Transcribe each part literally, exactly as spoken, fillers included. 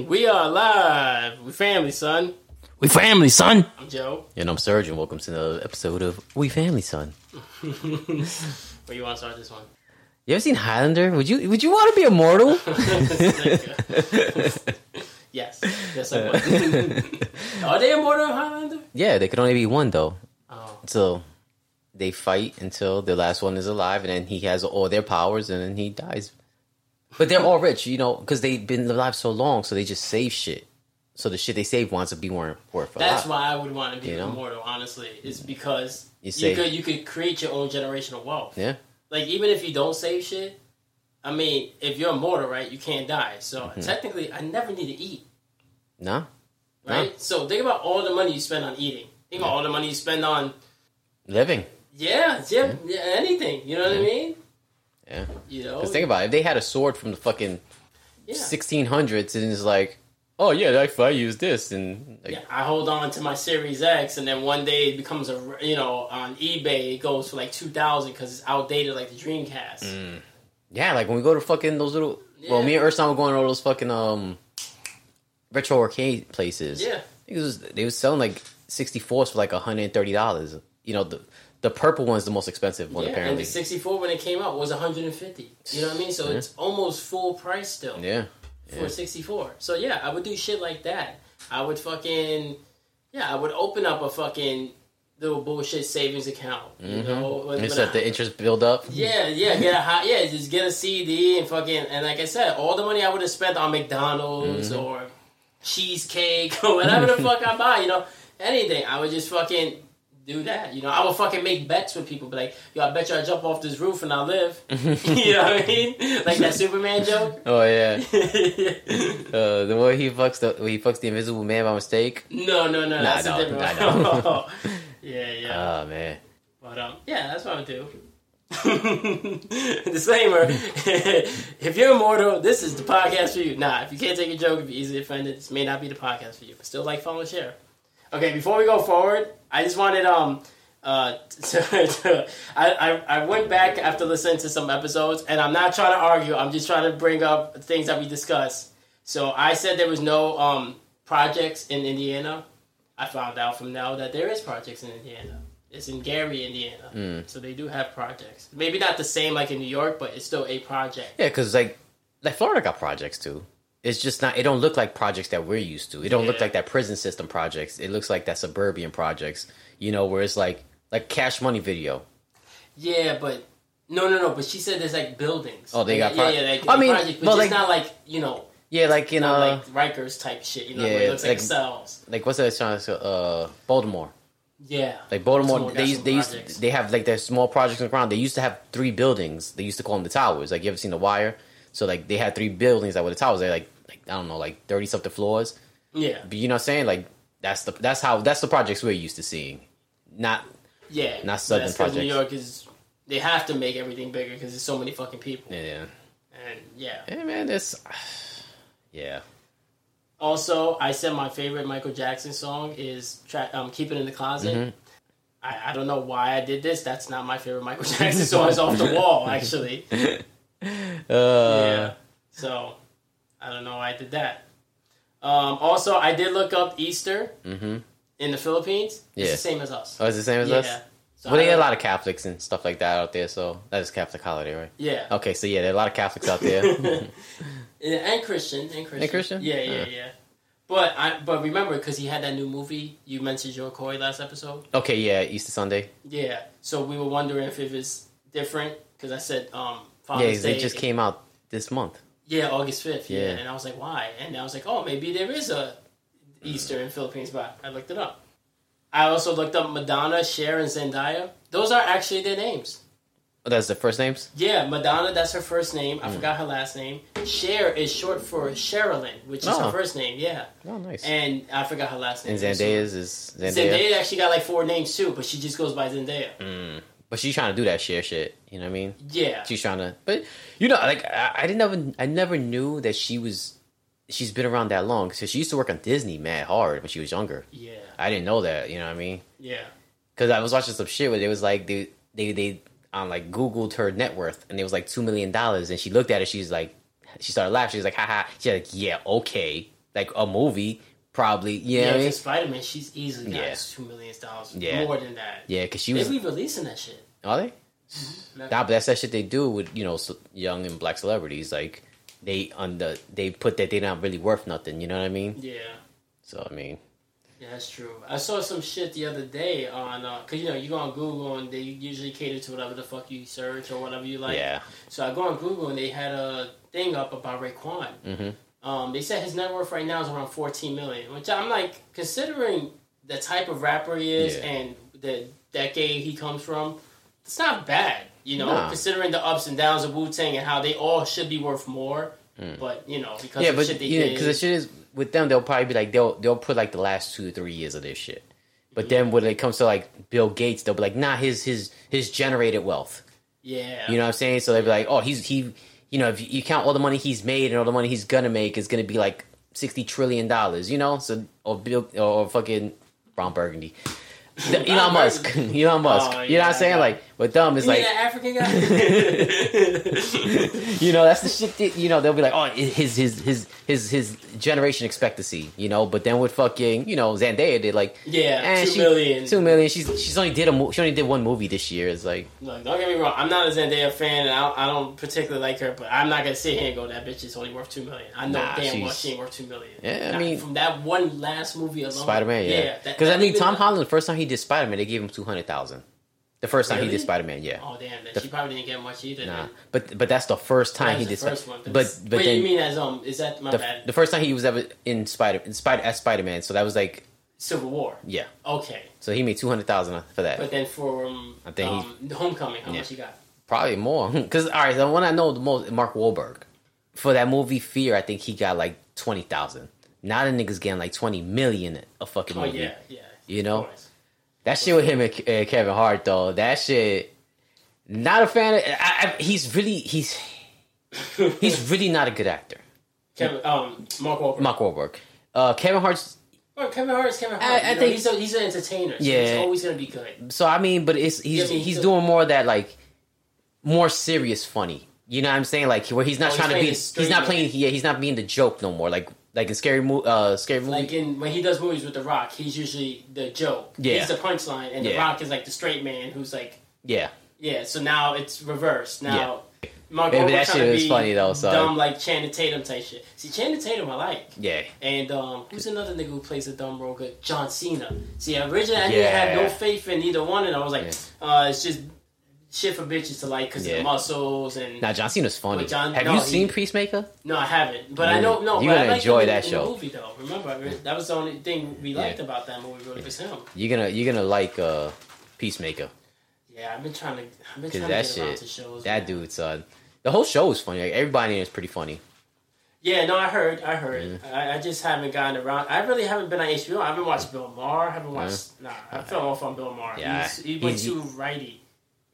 We are live. We family, son. We family, son. I'm Joe. And I'm Serge, and welcome to another episode of We Family, Son. Where you want to start this one? You ever seen Highlander? Would you Would you want to be immortal? Yes. Yes, I would. Are they immortal in Highlander? Yeah, they could only be one, though. Oh. So they fight until the last one is alive, and then he has all their powers, and then he dies. But they're all rich, you know, because they've been alive so long, so they just save shit. So the shit they save wants to be more worth a lot. That's why I would want to be you know? immortal, honestly. It's because you, you could you could create your own generational wealth. Yeah. Like, even if you don't save shit, I mean, if you're immortal, right, you can't die. So mm-hmm. technically, I never need to eat. No. Right? No. So think about all the money you spend on eating. Think about yeah. all the money you spend on... living. Yeah, yeah, yeah. anything. You know what yeah. I mean? Yeah. You know? Because think about it. If they had a sword from the fucking yeah. sixteen hundreds, and it's like... oh, yeah, if I use this, and... like, yeah, I hold on to my Series X, and then one day it becomes, a you know, on eBay, it goes for, like, two thousand dollars because it's outdated, like the Dreamcast. Mm. Yeah, like, when we go to fucking those little... yeah. Well, me and Ersan were going to all those fucking um, retro arcade places. Yeah. It was, they was selling, like, sixty-fours for, like, one hundred thirty dollars. You know, the the purple one's the most expensive one, yeah, apparently. Yeah, and the sixty-four, when it came out, was one hundred fifty dollars. You know what I mean? So yeah. it's almost full price still. Yeah. For yeah. sixty-four. So yeah, I would do shit like that. I would fucking... yeah, I would open up a fucking little bullshit savings account. You mm-hmm. know? And just let the interest build up? Yeah, yeah. Get a high, yeah, just get a C D and fucking... and like I said, all the money I would have spent on McDonald's mm-hmm. or cheesecake or whatever the fuck I buy, you know? Anything. I would just fucking do that, you know? I would fucking make bets with people. Be like, yo, I bet you I jump off this roof and I live. You know what I mean? Like that Superman joke. Oh, yeah. uh, the way he fucks the he fucks the Invisible Man by mistake. No, no, no. Nah, that's no, a different one. No, no. oh, yeah, yeah. Oh, man. But, um, yeah, that's what I would do. Disclaimer. If you're immortal, this is the podcast for you. Nah, if you can't take a joke, if you're easily offended, this may not be the podcast for you. But still like, follow, and share. Okay, before we go forward, I just wanted um uh to, to, I, I I went back after listening to some episodes, and I'm not trying to argue. I'm just trying to bring up things that we discussed. So I said there was no um projects in Indiana. I found out from now that there is projects in Indiana. It's in Gary, Indiana. Mm. So they do have projects. Maybe not the same like in New York, but it's still a project. Yeah, because like like Florida got projects too. It's just not... it don't look like projects that we're used to. It don't yeah. look like that prison system projects. It looks like that suburban projects, you know, where it's like... like Cash Money Video. Yeah, but... No, no, no. But she said there's, like, buildings. Oh, they got... Pro- yeah, yeah. Like, I mean... projects, but, but like, it's not like, you know... yeah, like, you know... like Rikers type shit, you know, yeah, where it looks like, like cells. Like, what's that trying to say? Uh, Baltimore. Yeah. Like, Baltimore... Baltimore they used, they, used, they have, like, their small projects on the ground. They used to have three buildings. They used to call them the towers. Like, you ever seen The Wire? So, like, they had three buildings that were the towers. They're, like... I don't know, like thirty something floors. Yeah, but you know what I'm saying? Like that's the that's how that's the projects we're used to seeing. Not yeah, not southern that's projects. New York is they have to make everything bigger because there's so many fucking people. Yeah, and yeah, yeah, man, it's yeah. Also, I said my favorite Michael Jackson song is tra- um, "Keep It in the Closet." Mm-hmm. I, I don't know why I did this. That's not my favorite Michael Jackson song. It's Off the Wall, actually. Uh, yeah, so. I don't know why I did that. Um, also, I did look up Easter mm-hmm. in the Philippines. It's yeah. the same as us. Oh, it's the same as yeah. us? So well, I, they get a lot of Catholics and stuff like that out there, so that is Catholic holiday, right? Yeah. Okay, so yeah, there are a lot of Catholics out there. and Christian. And Christian. And Christian? Yeah, yeah, uh. yeah. But I, but remember, because he had that new movie, you mentioned Joe Coy last episode. Okay, yeah, Easter Sunday. Yeah, so we were wondering if it was different, because I said um, Father's Day. Yeah, they just it, came out this month. Yeah, August fifth. Yeah. yeah, and I was like, why? And I was like, oh, maybe there is a Easter in Philippines, but I looked it up. I also looked up Madonna, Cher, and Zendaya. Those are actually their names. Oh, that's their first names? Yeah, Madonna, that's her first name. I mm. forgot her last name. Cher is short for Sherilyn, which is oh. her first name, yeah. Oh, nice. And I forgot her last name. And Zendaya's is Zendaya? Zendaya actually got like four names too, but she just goes by Zendaya. Mm. But she's trying to do that Cher shit, you know what I mean? Yeah. She's trying to, but you know, like I, I didn't ever, I never knew that she was, she's been around that long. Cause she used to work on Disney mad hard when she was younger. Yeah. I didn't know that, you know what I mean? Yeah. Cause I was watching some shit where it was like they, they, they on um, like Googled her net worth and it was like two million dollars, and she looked at it. She's like, she started laughing. She was like, haha. She's like, yeah, okay. like a movie, probably. You yeah, know just I mean? Spider-Man, she's easily got yeah. two million dollars yeah. more than that. Yeah, because she was... They be releasing that shit. Are they? Nah, but that's that shit they do with, you know, young and black celebrities. Like, they under they put that they're not really worth nothing, you know what I mean? Yeah. So, I mean... Yeah, that's true. I saw some shit the other day on, uh, cause you know, you go on Google and they usually cater to whatever the fuck you search or whatever you like. Yeah. So I go on Google and they had a thing up about Raekwon. Mm-hmm. Um, they said his net worth right now is around fourteen million, which I'm like, considering the type of rapper he is yeah. and the decade he comes from, it's not bad, you know, nah. considering the ups and downs of Wu-Tang and how they all should be worth more. Mm. But, you know, because yeah, of the shit they yeah, did. Yeah, because the shit is... With them, they'll probably be like, they'll they'll put like the last two or three years of this shit. But yeah. then when it comes to like Bill Gates, they'll be like, nah, his his his generated wealth. Yeah. You know what I'm saying? So they'll be like, oh, he's, he, you know, if you count all the money he's made and all the money he's gonna make, it's gonna be like sixty trillion dollars, you know? So, or Bill, or fucking Ron Burgundy. The, Elon Musk. Elon Musk. Oh, yeah, you know what I'm saying? Yeah. Like, with them, it's you like... that African guy? You know, that's the shit that, you know, they'll be like, oh, his his his his his generation expectancy, you know? But then with fucking, you know, Zendaya did like... Yeah, eh, two she, million. Two million. She's she's only did a mo- she only did one movie this year. It's like... Look, don't get me wrong. I'm not a Zendaya fan, and I don't, I don't particularly like her, but I'm not going to sit here and go, that bitch is only worth two million. I know nah, damn well she ain't worth two million. Yeah, not, I mean... From that one last movie alone... Spider-Man, yeah. Because, yeah, I mean, Tom Holland, the first time he He did Spider-Man, they gave him two hundred thousand dollars. The first time really? he did Spider-Man, yeah. Oh, damn. Then the, she probably didn't get much either. Nah. But but that's the first time he did Spider-Man. But, but Wait, then, you mean as, um, is that my the, bad? The first time he was ever in Spider, in Spider as Spider-Man, so that was like... Civil War? Yeah. Okay. So he made two hundred thousand dollars for that. But then for um, I think um, he, Homecoming, how yeah. much he got? Probably more. Because, all right, the one I know the most, Mark Wahlberg. For that movie Fear, I think he got like twenty thousand dollars. Now the niggas getting like twenty million dollars a fucking movie. Oh, yeah, yeah. You know? That shit with him and uh, Kevin Hart, though, that shit, not a fan of, I, I, he's really, he's, he's really not a good actor. Kevin, um, Mark Wahlberg. Mark Wahlberg. Uh, Kevin Hart's. Well, Kevin Hart's Kevin Hart. I, I think, know, he's, a, he's an entertainer, so yeah. he's always going to be good. So, I mean, but it's, he's, yeah, he's, he's doing more of that, like, more serious funny. You know what I'm saying? Like, where he's not oh, trying he's to be, he's not movie. playing, yeah, he's not being the joke no more, like. Like in scary, mo- uh, scary movie. Like in when he does movies with The Rock, he's usually the joke. Yeah. He's the punchline, and yeah. The Rock is like the straight man who's like. Yeah. Yeah. So now it's reversed. Now, yeah. Mark Wahlberg that shit was funny though. So dumb like Channing Tatum type shit. See, Channing Tatum I like. Yeah. And um, who's another nigga who plays a dumb role? Good, John Cena. See, originally I yeah. didn't have no faith in either one, and I was like, yeah. uh, it's just shit for bitches to like because yeah. of the muscles and. Nah, John Cena's funny. John, Have no, you seen he, Peacemaker? No, I haven't. But really? I know. No, you're gonna I enjoy that in show. The movie, though. Remember, that was the only thing we liked yeah. about that movie. Really, yeah. was him. You're gonna, you're gonna like uh, Peacemaker. Yeah, I've been trying to. I've been trying to get shit, around to shows. That man. dude's uh, the whole show is funny. Like, everybody in it is pretty funny. Yeah, no, I heard, I heard. Mm. I, I just haven't gotten around. I really haven't been on H B O. I haven't watched Bill Maher. I haven't watched. Mm. Nah, I fell off on Bill Maher. Yeah, he's, he went too righty.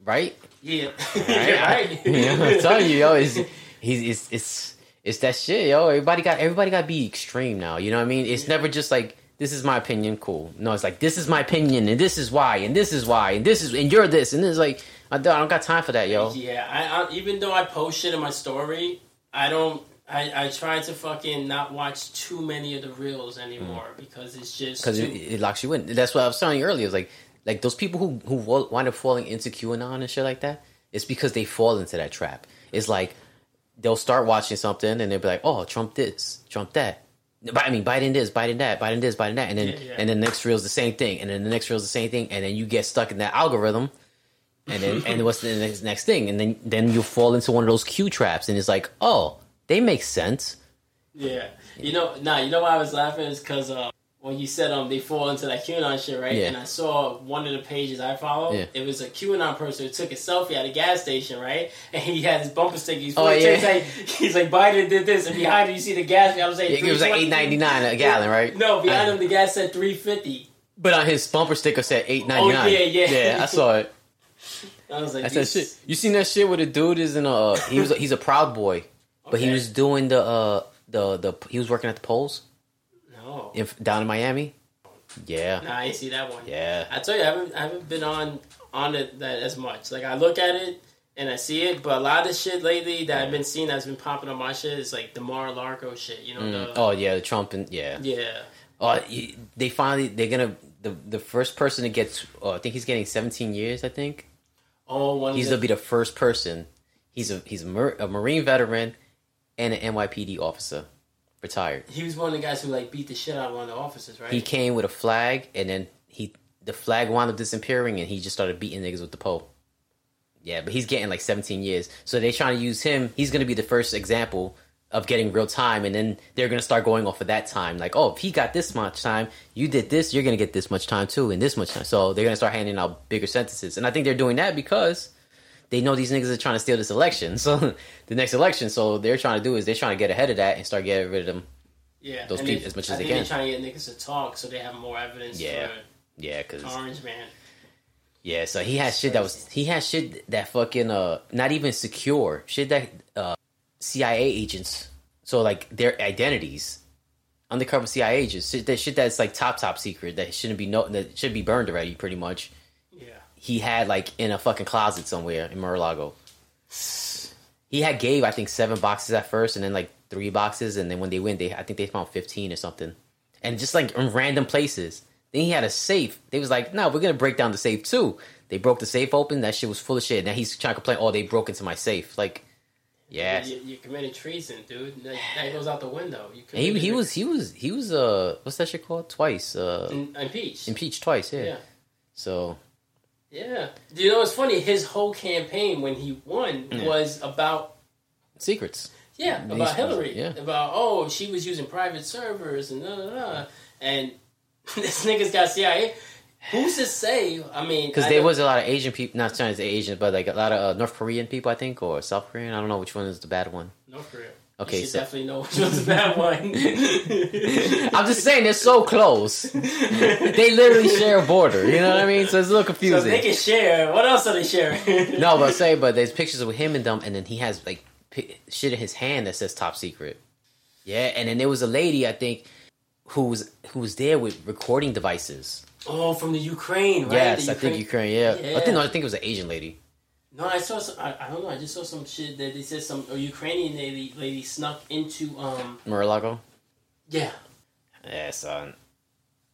Right? Yeah. Right? right. I, you know, I'm telling you, yo, it's, he's, it's it's it's that shit, yo. Everybody got everybody got to be extreme now. You know what I mean? It's yeah. never just like this is my opinion, cool. No, it's like this is my opinion, and this is why, and this is why, and this is and you're this, and this is like I don't, I don't got time for that, yo. Yeah, I, I even though I post shit in my story, I don't. I, I try to fucking not watch too many of the reels anymore mm. because it's just because it, it locks you in. That's what I was telling you earlier. It was like. Like, those people who, who wind up falling into QAnon and shit like that, it's because they fall into that trap. It's like, they'll start watching something, and they'll be like, oh, Trump this, Trump that. I mean, Biden this, Biden that, Biden this, Biden that. And then yeah, yeah. and the next reel's the same thing, and then the next reel's the same thing, and then you get stuck in that algorithm, and then and what's the next, next thing? And then, then you'll fall into one of those Q traps, and it's like, oh, they make sense. Yeah. You know, nah, you know why I was laughing? It's because... Uh... When you said um, they fall into that QAnon shit, right? Yeah. And I saw one of the pages I follow. Yeah. It was a QAnon person who took a selfie at a gas station, right? And he had his bumper sticker. He's, oh, yeah. like, he's like, Biden did this. And behind him, you see the gas. I was like, yeah, it was like eight ninety-nine a gallon, right? No, behind I, him, the gas said three fifty. But on his bumper sticker said eight ninety-nine. Oh, yeah, yeah. Yeah, I saw it. I was like, that's that shit. You seen that shit where the dude is in a... He was a, he's a Proud Boy. But okay. he was doing the, uh, the... the He was working at the polls. Oh. In, down in Miami, yeah. Nah, I ain't see that one. Yeah, I tell you, I haven't, I haven't been on on it that as much. Like I look at it, and I see it, but a lot of the shit lately that I've been seeing that's been popping on my shit is like the Mar-a-Lago shit, you know? Mm. The, oh, yeah, the Trump and... Yeah. Yeah. Uh, they finally... They're gonna... The the first person that gets... Uh, I think he's getting seventeen years, I think. Oh, one He's the, gonna be the first person. He's a he's a, Mar- a Marine veteran and an N Y P D officer. Retired. He was one of the guys who, like, beat the shit out of one of the officers, right? He came with a flag, and then he... The flag wound up disappearing, and he just started beating niggas with the pole. Yeah, but he's getting like seventeen years. So they're trying to use him. He's going to be the first example of getting real time. And then they're going to start going off of that time. Like, oh, if he got this much time, you did this, you're going to get this much time too, and this much time. So they're going to start handing out bigger sentences. And I think they're doing that because they know these niggas are trying to steal this election. So the next election. So they're trying to do is they're trying to get ahead of that and start getting rid of them. Yeah. Those people as much as they can. I think they're trying to get niggas to talk so they have more evidence. Yeah. For yeah. Cause Orange Man. Yeah, so he had shit that was he had shit that fucking uh not even secure shit that uh C I A agents, so like their identities, undercover C I A agents, shit that shit that's like top top secret that shouldn't be no that should be burned already pretty much. Yeah, he had like in a fucking closet somewhere in Mar-a-Lago. He had gave I think seven boxes at first, and then like three boxes, and then when they went, they I think they found fifteen or something, and just like in random places. Then he had a safe. They was like, no, we're going to break down the safe too. They broke the safe open. That shit was full of shit. Now he's trying to complain, oh, they broke into my safe. Like, yeah. You, you committed treason, dude. That, that goes out the window. You and he, he was, he was, he was, uh, what's that shit called? Twice. Uh, In, impeached. Impeached twice, yeah. yeah. So. Yeah. You know, it's funny. His whole campaign when he won mm. was about. Secrets. Yeah, about These Hillary. People, yeah. About, oh, she was using private servers and da da da. And. This nigga's got C I A. Who's to say? I mean, because there was a lot of Asian people, not Chinese Asian, but like a lot of uh, North Korean people, I think, or South Korean. I don't know which one is the bad one. North Korea. Okay, you so definitely know which one's the bad one. I'm just saying they're so close. They literally share a border. You know what I mean? So it's a little confusing. So they can share. What else are they sharing? No, but say, but there's pictures of him and them, and then he has like shit in his hand that says "top secret." Yeah, and then there was a lady, I think. Who was who was there with recording devices? Oh, from the Ukraine, right? Yes, Ukraine. I think Ukraine. Yeah, yeah. I think no, I think it was an Asian lady. No, I saw. Some, I, I don't know. I just saw some shit that they said some a Ukrainian lady lady snuck into um Mar-a-Lago. Yeah. Yeah, son.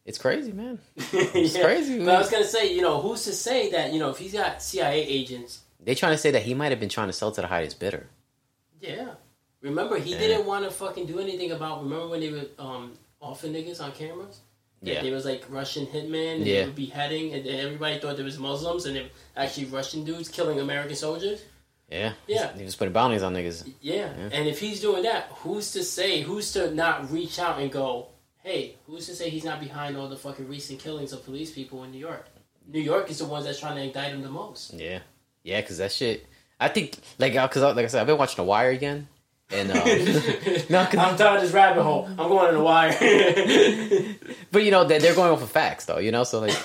It's crazy, man. It's yeah. crazy. Man. But I was gonna say, you know, who's to say that you know if he's got C I A agents? They trying to say that he might have been trying to sell to the highest bidder. Yeah. Remember, he yeah. didn't want to fucking do anything about. Remember when they were um. off of niggas on cameras. Yeah. There was like Russian hitmen and yeah. they were beheading and everybody thought there was Muslims and they were actually Russian dudes killing American soldiers. Yeah. Yeah. He was putting bounties on niggas. Yeah. yeah. And if he's doing that, who's to say, who's to not reach out and go, hey, who's to say he's not behind all the fucking recent killings of police people in New York? New York is the ones that's trying to indict him the most. Yeah. Yeah, because that shit, I think, like, cause like I said, I've been watching The Wire again. And um, no, I'm tired of this rabbit hole. I'm going to The Wire. But you know they're, they're going off of facts, though. You know, so like,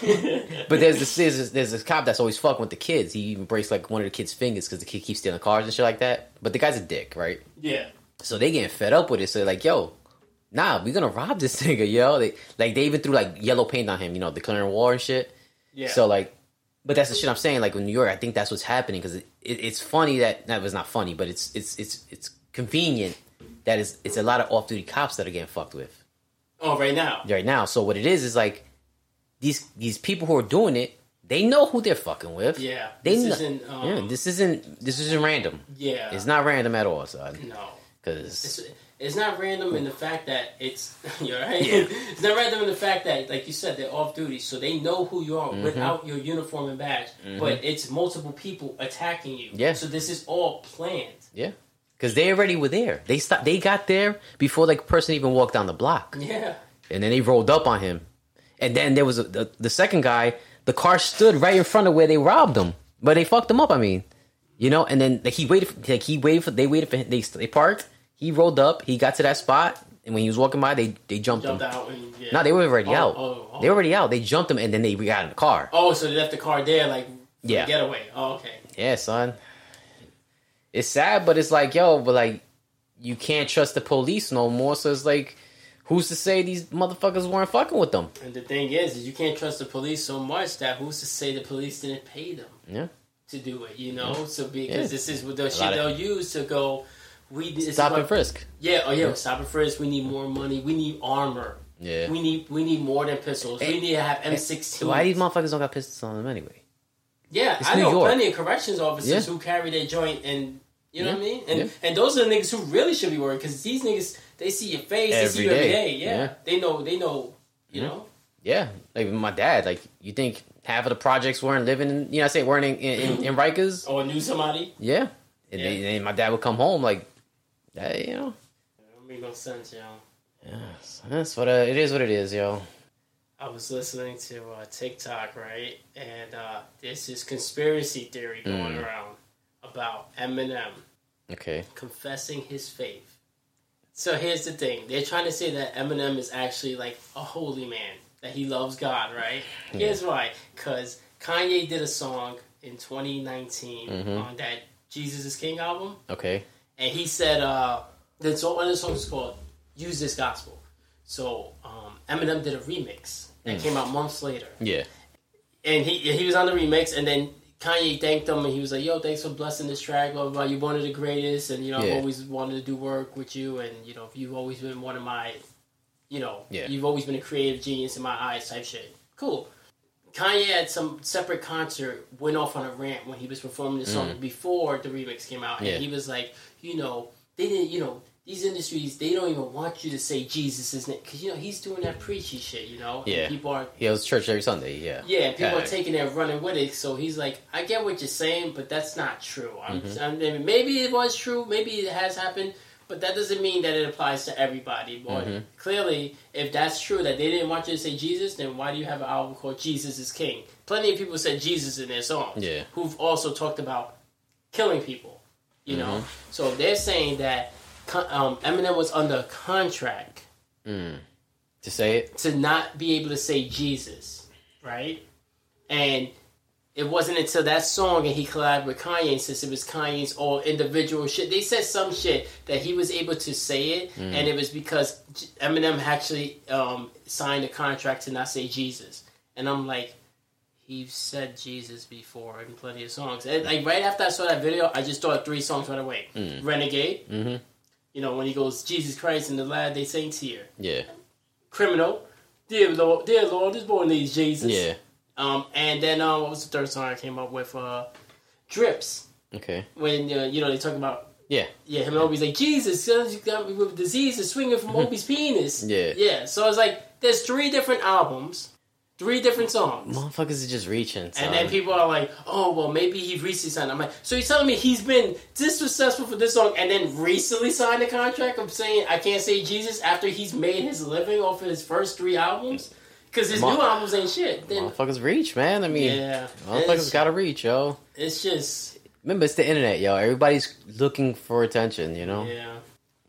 but there's this there's this, there's this cop that's always fucking with the kids. He even breaks like one of the kids' fingers because the kid keeps stealing cars and shit like that. But the guy's a dick, right? Yeah. So they getting fed up with it. So they're like, yo, nah, we're gonna rob this nigga, yo. They like they even threw like yellow paint on him, you know, declaring war and shit. Yeah. So like, but that's the shit I'm saying. Like in New York, I think that's what's happening because it, it, it's funny that that was not funny, but it's it's it's it's. Convenient that is it's a lot of off-duty cops that are getting fucked with. Oh, right now. Right now. So what it is is like these these people who are doing it, they know who they're fucking with. Yeah. They this know, isn't. Um, yeah, this isn't. This isn't random. Yeah. It's not random at all, son. No. Because it's, it's not random in the fact that it's you're right. Yeah. It's not random in the fact that, like you said, they're off-duty, so they know who you are mm-hmm. without your uniform and badge. Mm-hmm. But it's multiple people attacking you. Yeah. So this is all planned. Yeah. Because they already were there. They stopped, They got there before the person even walked down the block. Yeah. And then they rolled up on him. And then there was a, the, the second guy. The car stood right in front of where they robbed him. But they fucked him up, I mean. You know? And then like, he waited. For, like he waited for. They waited for him. They, they parked. He rolled up. He got to that spot. And when he was walking by, they, they jumped, jumped him. Out and, yeah. No, they were already oh, out. Oh, oh. They were already out. They jumped him and then they got in the car. Oh, so they left the car there like yeah. the getaway. Oh, okay. Yeah, son. It's sad, but it's like, yo, but like, you can't trust the police no more. So it's like, who's to say these motherfuckers weren't fucking with them? And the thing is, is you can't trust the police so much that who's to say the police didn't pay them? Yeah. to do it, you know? Yeah. So because yeah. this is what the shit they'll of... use to go, we this stop is and what, frisk. Yeah, oh yeah, yeah, stop and frisk. We need more money. We need armor. Yeah. We need we need more than pistols. Hey, we need to have M sixteens. Hey, why these motherfuckers don't got pistols on them anyway? Yeah, it's I New know York. Plenty of corrections officers yeah. who carry their joint and you know yeah. what I mean? And yeah. and those are the niggas who really should be worried because these niggas, they see your face, every they see you every day. day. Yeah. yeah. They know they know, you yeah. know? Yeah. Like my dad, like you think half of the projects weren't living in, you know I say, weren't in, in, in, in Rikers. Or knew somebody. Yeah. And, yeah. They, and my dad would come home like, hey, you know. It don't make no sense, yo. Yeah, so that's what uh, it is what it is, yo. I was listening to uh, TikTok, right? And uh, there's this conspiracy theory going mm. around about Eminem okay. confessing his faith. So here's the thing. They're trying to say that Eminem is actually like a holy man, that he loves God, right? Yeah. Here's why. Because Kanye did a song in twenty nineteen mm-hmm. on that Jesus is King album. Okay. And he said, uh, that's what one of the songs is called. Use this gospel. So um, Eminem did a remix that mm. came out months later. Yeah. And he he was on the remix, and then Kanye thanked him, and he was like, yo, thanks for blessing this track, blah, blah, blah. You're one of the greatest, and, you know, yeah. I've always wanted to do work with you, and, you know, you've always been one of my, you know, yeah. you've always been a creative genius in my eyes type shit. Cool. Kanye at some separate concert went off on a rant when he was performing the song mm. before the remix came out, and yeah. he was like, you know, they didn't, you know, these industries, they don't even want you to say Jesus is it. Because, you know, he's doing that preachy shit, you know? Yeah. And people are... He goes to church every Sunday, yeah. Yeah, people God. are taking it and running with it. So he's like, I get what you're saying, but that's not true. I'm, mm-hmm. I'm, maybe it was true. Maybe it has happened. But that doesn't mean that it applies to everybody. But mm-hmm. clearly, if that's true, that they didn't want you to say Jesus, then why do you have an album called Jesus is King? Plenty of people said Jesus in their songs. Yeah. Who've also talked about killing people, you mm-hmm. know? So they're saying that... Um, Eminem was under contract mm. to say it, to not be able to say Jesus, right? And it wasn't until that song and he collabed with Kanye, and since it was Kanye's all individual shit, they said some shit that he was able to say it, mm. and it was because Eminem actually um, signed a contract to not say Jesus. And I'm like, he said Jesus before in plenty of songs. And like right after I saw that video, I just thought three songs right away: mm. Renegade. Mm-hmm. You know, when he goes, Jesus Christ and the lad they saints here. Yeah. Criminal. Dear Lord, dear Lord, this boy needs Jesus. Yeah. Um, and then, um, what was the third song I came up with? Uh, Drips. Okay. When, uh, you know, they talk about... Yeah. Yeah, him and Obi's like, Jesus, you got me with diseases swinging from Obi's penis. Yeah. Yeah, so it's like, there's three different albums, three different songs. Motherfuckers are just reaching, son. And then people are like, oh, well, maybe he recently signed. I'm like, so you're telling me he's been this successful for this song and then recently signed a contract? I'm saying I can't say Jesus after he's made his living off of his first three albums? Because his Mon- new albums ain't shit. Then, motherfuckers reach, man. I mean, yeah, motherfuckers gotta reach, yo. It's just... Remember, it's the internet, yo. Everybody's looking for attention, you know? Yeah.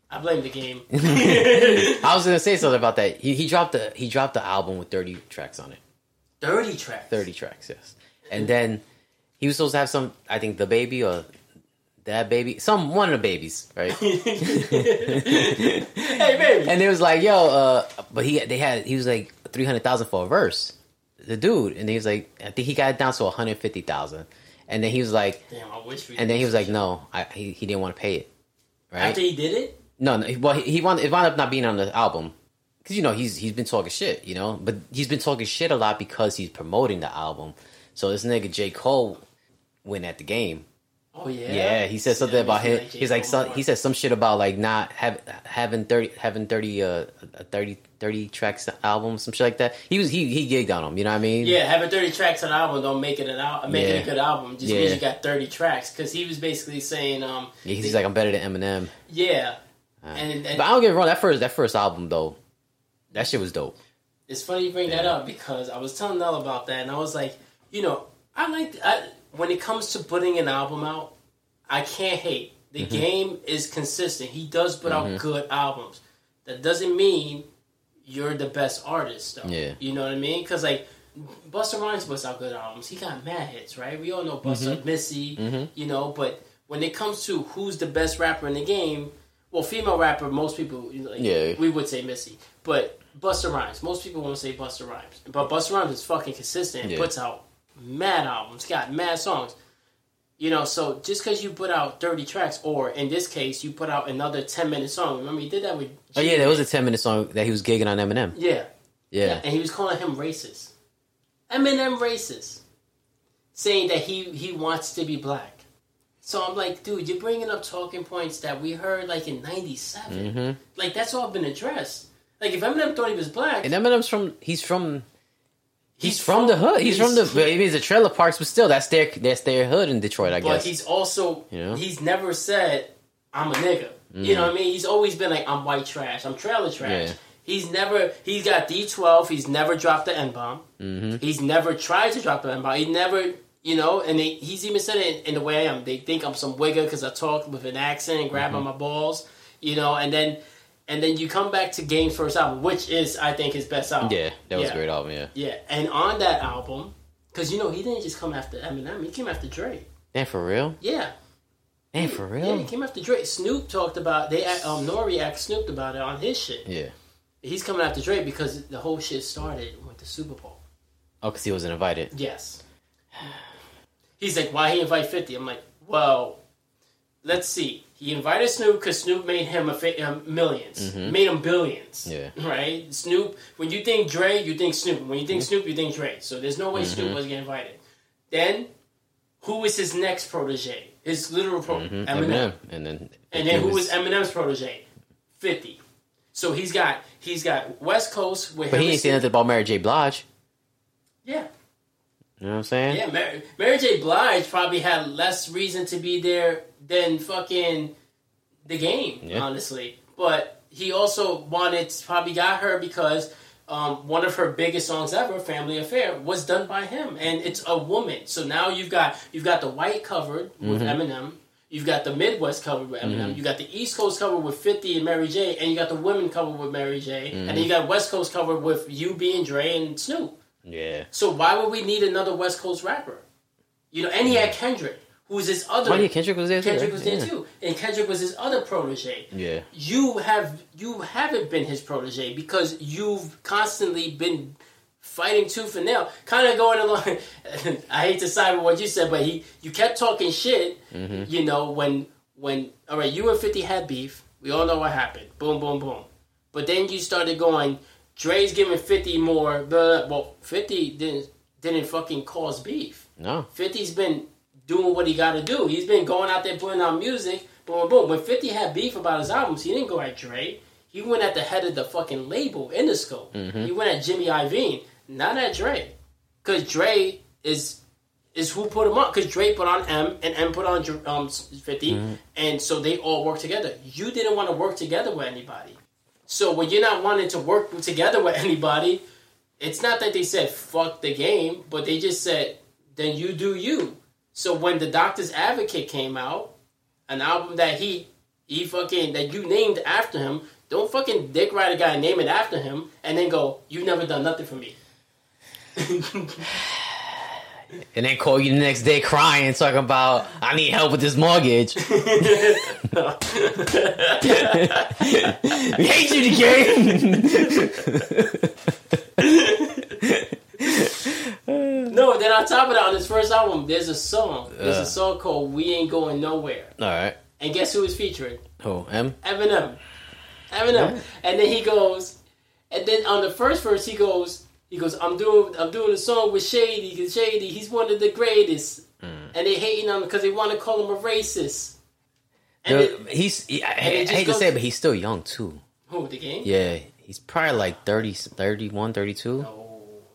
I blame the game. I was gonna say something about that. He he dropped the he dropped the album with thirty tracks on it. Thirty tracks. Thirty tracks, yes. And then he was supposed to have some. I think the baby or that baby, some one of the babies, right? Hey, baby. And it was like, yo, uh, but he they had he was like three hundred thousand for a verse. The dude, and he was like, I think he got it down to one hundred fifty thousand. And then he was like, damn, I wish we. And then he was like, no, I, he he didn't want to pay it. Right after he did it. No, no. Well, he, he wound, it wound up not being on the album because, you know, he's he's been talking shit, you know. But he's been talking shit a lot because he's promoting the album. So this nigga J. Cole went at the game. Oh yeah, yeah. He said something yeah, about him. Like he's like some, he said some shit about like not have, having thirty having thirty uh thirty thirty tracks album, some shit like that. He was he he gigged on him. You know what I mean? Yeah, having thirty tracks on an album don't make it an al- make yeah. it a good album just because yeah. you got thirty tracks. Because he was basically saying um yeah, he's they, like I'm better than Eminem. Yeah. Uh, and, and, but I don't get me wrong, that first that first album though, that shit was dope. It's funny you bring yeah. that up because I was telling Nell about that, and I was like, you know, I like I, when it comes to putting an album out, I can't hate. The mm-hmm. Game is consistent. He does put mm-hmm. out good albums. That doesn't mean you're the best artist though. Yeah. You know what I mean? Because like Busta Rhymes puts out good albums. He got mad hits, right? We all know Busta, mm-hmm. Missy, mm-hmm. you know. But when it comes to who's the best rapper in the game. Well, female rapper, most people, like, yeah. we would say Missy. But Busta Rhymes, most people won't say Busta Rhymes. But Busta Rhymes is fucking consistent and yeah. puts out mad albums, got mad songs. You know, so just because you put out thirty tracks, or in this case, you put out another ten-minute song. Remember, he did that with... G- oh, yeah, there was a ten-minute song that he was gigging on Eminem. Yeah. Yeah. Yeah. And he was calling him racist. Eminem racist. Saying that he, he wants to be black. So I'm like, dude, you're bringing up talking points that we heard, like, in ninety-seven. Mm-hmm. Like, that's all been addressed. Like, if Eminem thought he was black... And Eminem's from... He's from... He's, he's from, from the hood. He's, he's from the... Maybe it's the trailer parks, but still, that's their that's their hood in Detroit, I but guess. But he's also... You know? He's never said, I'm a nigga. Mm. You know what I mean? He's always been like, I'm white trash. I'm trailer trash. Yeah. He's never... He's got D twelve. He's never dropped the N-bomb. Mm-hmm. He's never tried to drop the N-bomb. He never... You know, and they, he's even said it in, in the way I am. They think I'm some wigger because I talk with an accent and grab mm-hmm. on my balls. You know, and then... And then you come back to Game's first album, which is, I think, his best album. Yeah, that was yeah. a great album, yeah. Yeah, and on that album, because, you know, he didn't just come after Eminem, he came after Dre. Damn, for real? Yeah. Damn, for real? Yeah, he came after Dre. Snoop talked about, they um, Nori asked Snoop about it on his shit. Yeah. He's coming after Dre because the whole shit started with the Super Bowl. Oh, because he wasn't invited? Yes. He's like, why he invite fifty? I'm like, well, let's see. He invited Snoop because Snoop made him a fa- um, millions. Mm-hmm. Made him billions. Yeah. Right? Snoop, when you think Dre, you think Snoop. When you think mm-hmm. Snoop, you think Dre. So there's no way mm-hmm. Snoop was getting invited. Then, who was his next protege? His literal protege? Mm-hmm. Eminem. Eminem. And then, and then who was... was Eminem's protege? fifty. So he's got he's got West Coast with But he ain't saying nothing about Mary J. Blige. Yeah. You know what I'm saying? Yeah, Mary, Mary J. Blige probably had less reason to be there than fucking The Game, yeah. honestly. But he also wanted, probably got her because um, one of her biggest songs ever, Family Affair, was done by him. And it's a woman. So now you've got you've got the white covered with mm-hmm. Eminem. You've got the Midwest covered with Eminem. Mm-hmm. You got the East Coast covered with fifty and Mary J. And you got the women covered with Mary J. Mm-hmm. And then you got West Coast covered with you being Dre and Snoop. Yeah. So why would we need another West Coast rapper? You know, and he had Kendrick. Who's his other... Oh, yeah, Kendrick was there too. Kendrick was there yeah. too. And Kendrick was his other protege. Yeah. You have... You haven't been his protege because you've constantly been fighting tooth and nail. Kind of going along... I hate to side with what you said, but he... You kept talking shit, mm-hmm. you know, when... when all right, you and fifty had beef. We all know what happened. Boom, boom, boom. But then you started going, Dre's giving fifty more... Blah, blah. Well, fifty didn't, didn't fucking cause beef. No. fifty's been... doing what he got to do. He's been going out there putting out music. Boom, boom. When fifty had beef about his albums, he didn't go at Dre. He went at the head of the fucking label, Interscope. Mm-hmm. He went at Jimmy Iovine, not at Dre. Because Dre is is who put him on. Because Dre put on M, and M put on um, fifty. Mm-hmm. And so they all worked together. You didn't want to work together with anybody. So when you're not wanting to work together with anybody, it's not that they said, fuck The Game, but they just said, then you do you. So when The Doctor's Advocate came out, an album that he, he fucking, that you named after him, don't fucking dick ride a guy and name it after him, and then go, you've never done nothing for me. And then call you the next day crying, talking about, I need help with this mortgage. We hate you, The Game. No, then on top of that, on his first album, there's a song. There's a song called We Ain't Going Nowhere. All right. And guess who is featuring? Who? M? Eminem. Eminem. Yeah. And then he goes, and then on the first verse, he goes, he goes, I'm doing I'm doing a song with Shady, because Shady, he's one of the greatest. Mm. And they hating on him because they want to call him a racist. And the, it, he's, he, I, I, and I hate goes, to say it, but he's still young, too. Who, The Game? Yeah. He's probably like thirty, thirty-one, thirty-two. No.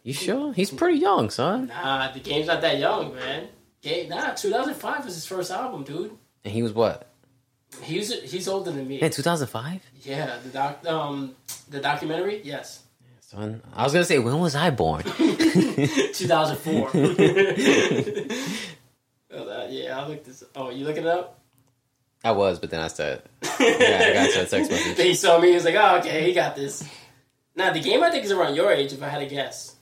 You sure? He's pretty young, son. Nah, The Game's not that young, man. Game, nah, two thousand five was his first album, dude. And he was what? He's he's older than me. In two thousand five? Yeah, the doc, um, the documentary, yes. Yeah, son, I was gonna say, when was I born? two thousand four. Well, uh, yeah, I looked this. Oh, you looking it up? I was, but then I said, yeah, I got to a text message. Then he saw me. He was like, oh, okay, he got this. Now, The Game, I think, is around your age, if I had to guess.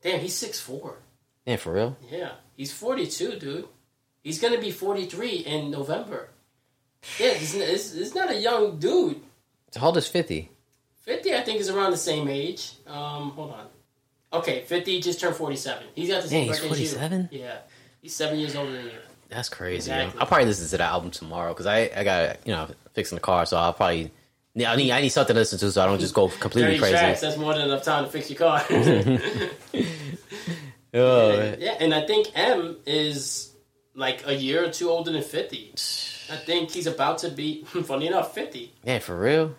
Damn, he's six foot four. Yeah, for real? Yeah. He's forty-two, dude. He's going to be forty-three in November. Yeah, it's, it's, it's not a young dude. How old is fifty? fifty, I think, is around the same age. Um, hold on. Okay, fifty just turned forty-seven. He's got the same birthday. He's forty-seven? Yeah. He's seven years older than you. That's crazy. Exactly. I'll probably listen to that album tomorrow because I, I got, you know, fixing the car, so I'll probably... Yeah, I need I need something to listen to so I don't just go completely crazy. Tracks, that's more than enough time to fix your car. Oh, and, yeah, and I think M is like a year or two older than fifty. I think he's about to be, funny enough, fifty. Yeah, for real?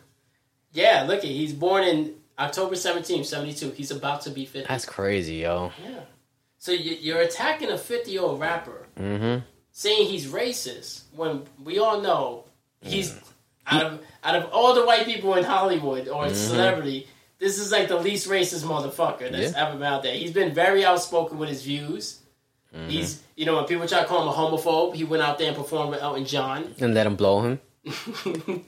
Yeah, look, he's born in October seventeenth, seventy-two. He's about to be fifty. That's crazy, yo. Yeah. So you're attacking a fifty-year-old rapper, mm-hmm. saying he's racist, when we all know he's... Mm. Out of out of all the white people in Hollywood or mm-hmm. celebrity, this is like the least racist motherfucker that's yeah. ever been out there. He's been very outspoken with his views. Mm-hmm. He's, you know, when people try to call him a homophobe, he went out there and performed with Elton John. And let him blow him. When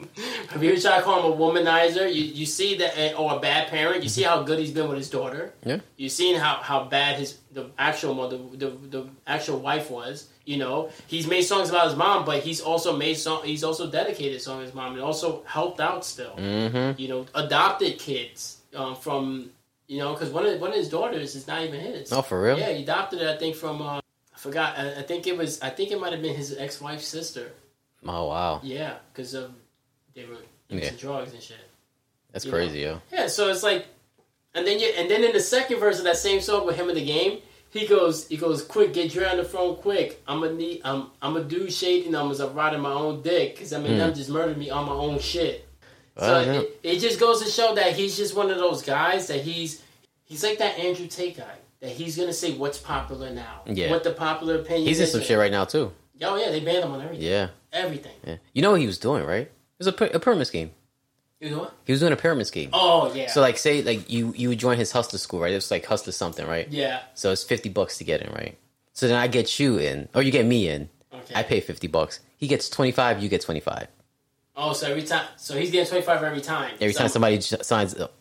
people try to call him a womanizer, you, you see that, or a bad parent, you mm-hmm. see how good he's been with his daughter. Yeah. You've seen how, how bad his the actual mother, the, the actual wife was. You know, he's made songs about his mom, but he's also made song. He's also dedicated songs to his mom, and also helped out still. Mm-hmm. You know, adopted kids um, from, you know, because one of one of his daughters is not even his. Oh, for real? Yeah, he adopted it. I think from uh, I forgot. I, I think it was. I think it might have been his ex-wife's sister. Oh wow! Yeah, because um, they were into yeah. drugs and shit. That's you crazy, know? Yo. Yeah, so it's like, and then you, and then in the second verse of that same song with him in the game. He goes, he goes, quick, get Dre on the phone, quick. I'm a need, I'm, I'm a dude shady numbers. I'm riding my own dick because I mean, them mm. just murdered me on my own shit. Well, so yeah. it, it just goes to show that he's just one of those guys that he's, he's like that Andrew Tate guy that he's gonna say what's popular now, yeah. what the popular opinion. He's in some shit right now too. Oh yeah, they banned him on everything. Yeah, everything. Yeah. You know what he was doing, right? It was a, a pyramid scheme. You know what? He was doing a pyramid scheme. Oh, yeah. So, like, say, like, you, you would join his hustler school, right? It was, like, hustler something, right? Yeah. So, it's fifty bucks to get in, right? So, then I get you in. Or you get me in. Okay. I pay fifty bucks. He gets twenty-five, you get twenty-five. Oh, so every time... So, he's getting twenty-five every time. Every so, time somebody signs up.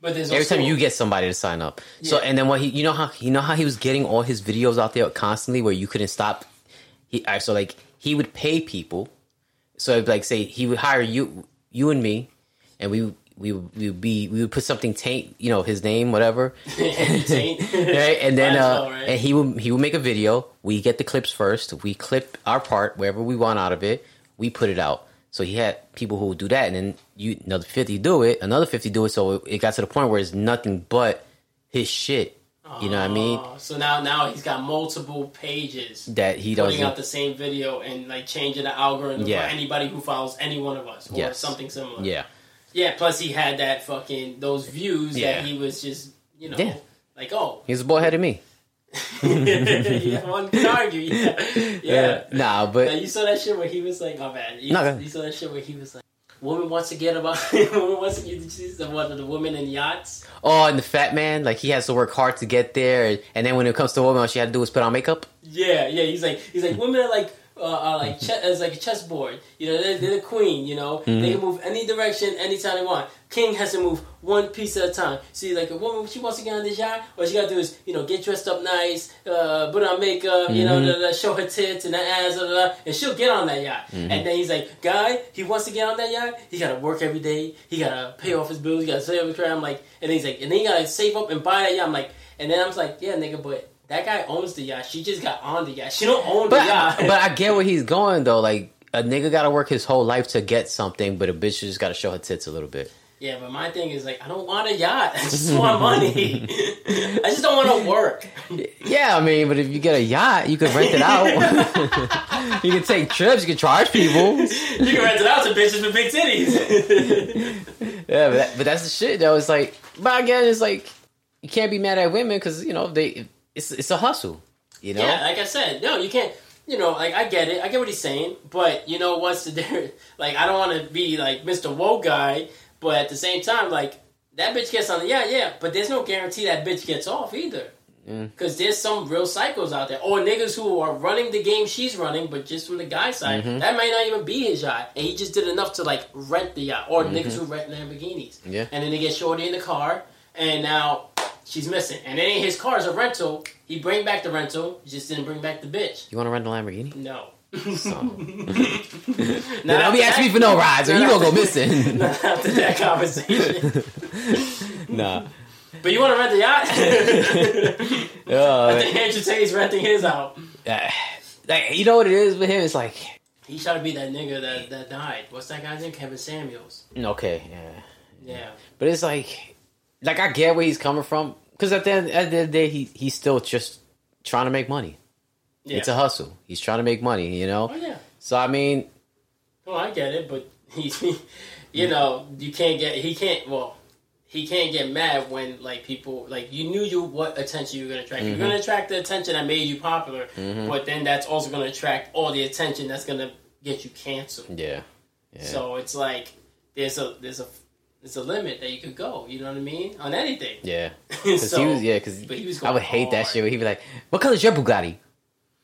But there's Every also, time you get somebody to sign up. Yeah. So, and then what he... You know how you know how he was getting all his videos out there constantly where you couldn't stop? He So, like, he would pay people. So, like, say, he would hire you, you and me. And we we we would be we would put something taint, you know, his name, whatever. Taint, right? And then uh, well, right? and he would he would make a video. We get the clips first. We clip our part wherever we want out of it. We put it out. So he had people who would do that, and then you another fifty do it, another fifty do it. So it, it got to the point where it's nothing but his shit. You know what I mean? So now, now he's got multiple pages that he doesn't putting out the same video and like changing the algorithm yeah. for anybody who follows any one of us or yes. something similar. Yeah. Yeah, plus he had that fucking, those views yeah. that he was just, you know, yeah. like, oh. He was a boy ahead of me. Yeah, one could argue, yeah. yeah. yeah. Nah, but. Now, you saw that shit where he was like, oh man, you, nah, you saw that shit where he was like, woman wants to get about, woman wants to get, she's the one of the women in yachts. Oh, and the fat man, like he has to work hard to get there. And then when it comes to women, all she had to do was put on makeup. Yeah, yeah, he's like, he's like, women are like, Uh, uh, like che- as like a chessboard, you know, they're, they're the queen. You know, mm-hmm. they can move any direction, anytime they want. King has to move one piece at a time. See, like a woman, she wants to get on this yacht, all she gotta do is, you know, get dressed up nice, uh, put on makeup, mm-hmm. you know, da, da, show her tits and her ass, da, da, da, and she'll get on that yacht. Mm-hmm. And then he's like, guy, he wants to get on that yacht. He gotta work every day. He gotta pay off his bills. He gotta save up his credit. I'm like, and then he's like, and then he gotta save up and buy that yacht. I'm like, and then I'm like, yeah, nigga, but. That guy owns the yacht. She just got on the yacht. She don't own but, the yacht. But I get where he's going, though. Like, a nigga got to work his whole life to get something, but a bitch just got to show her tits a little bit. Yeah, but my thing is, like, I don't want a yacht. I just want money. I just don't want to work. Yeah, I mean, but if you get a yacht, you can rent it out. You can take trips. You can charge people. You can rent it out to bitches with big titties. Yeah, but, that, but that's the shit, though. It's like, but again, it's like, you can't be mad at women because, you know, they... It's it's a hustle, you know? Yeah, like I said, no, you can't, you know, like, I get it. I get what he's saying, but, you know, what's the difference? Like, I don't want to be, like, Mister Woe guy, but at the same time, like, that bitch gets on the, yeah, yeah, but there's no guarantee that bitch gets off either. Because mm. there's some real psychos out there, or niggas who are running the game she's running, but just from the guy's side, mm-hmm. that might not even be his yacht, and he just did enough to, like, rent the yacht, or mm-hmm. niggas who rent Lamborghinis. Yeah. And then they get shorty in the car, and now... She's missing. And then his car is a rental. He bring back the rental. He just didn't bring back the bitch. You want to rent a Lamborghini? No. So. Now don't be asking me for no rides or you going to go missing. Not after that conversation. Nah. But you want to rent the yacht? uh, I think Andrew Tate's renting his out. Uh, Like, you know what it is with him? It's like... He tried to be that nigga that, that died. What's that guy's name? Kevin Samuels. Okay, yeah. Yeah. But it's like... Like, I get where he's coming from. Because at the end, at the end of the day, he, he's still just trying to make money. Yeah. It's a hustle. He's trying to make money, you know? Oh, yeah. So, I mean... Well, I get it, but... He's, he, you know, you can't get... He can't... Well... He can't get mad when, like, people... Like, you knew you what attention you were going to attract. Mm-hmm. You're going to attract the attention that made you popular, mm-hmm. but then that's also going to attract all the attention that's going to get you canceled. Yeah. yeah. So it's like, there's a there's a, there's a limit that you could go, you know what I mean? On anything. Yeah. Cause so, he was, yeah, because I would hate hard. that shit. He'd be like, what color's your Bugatti?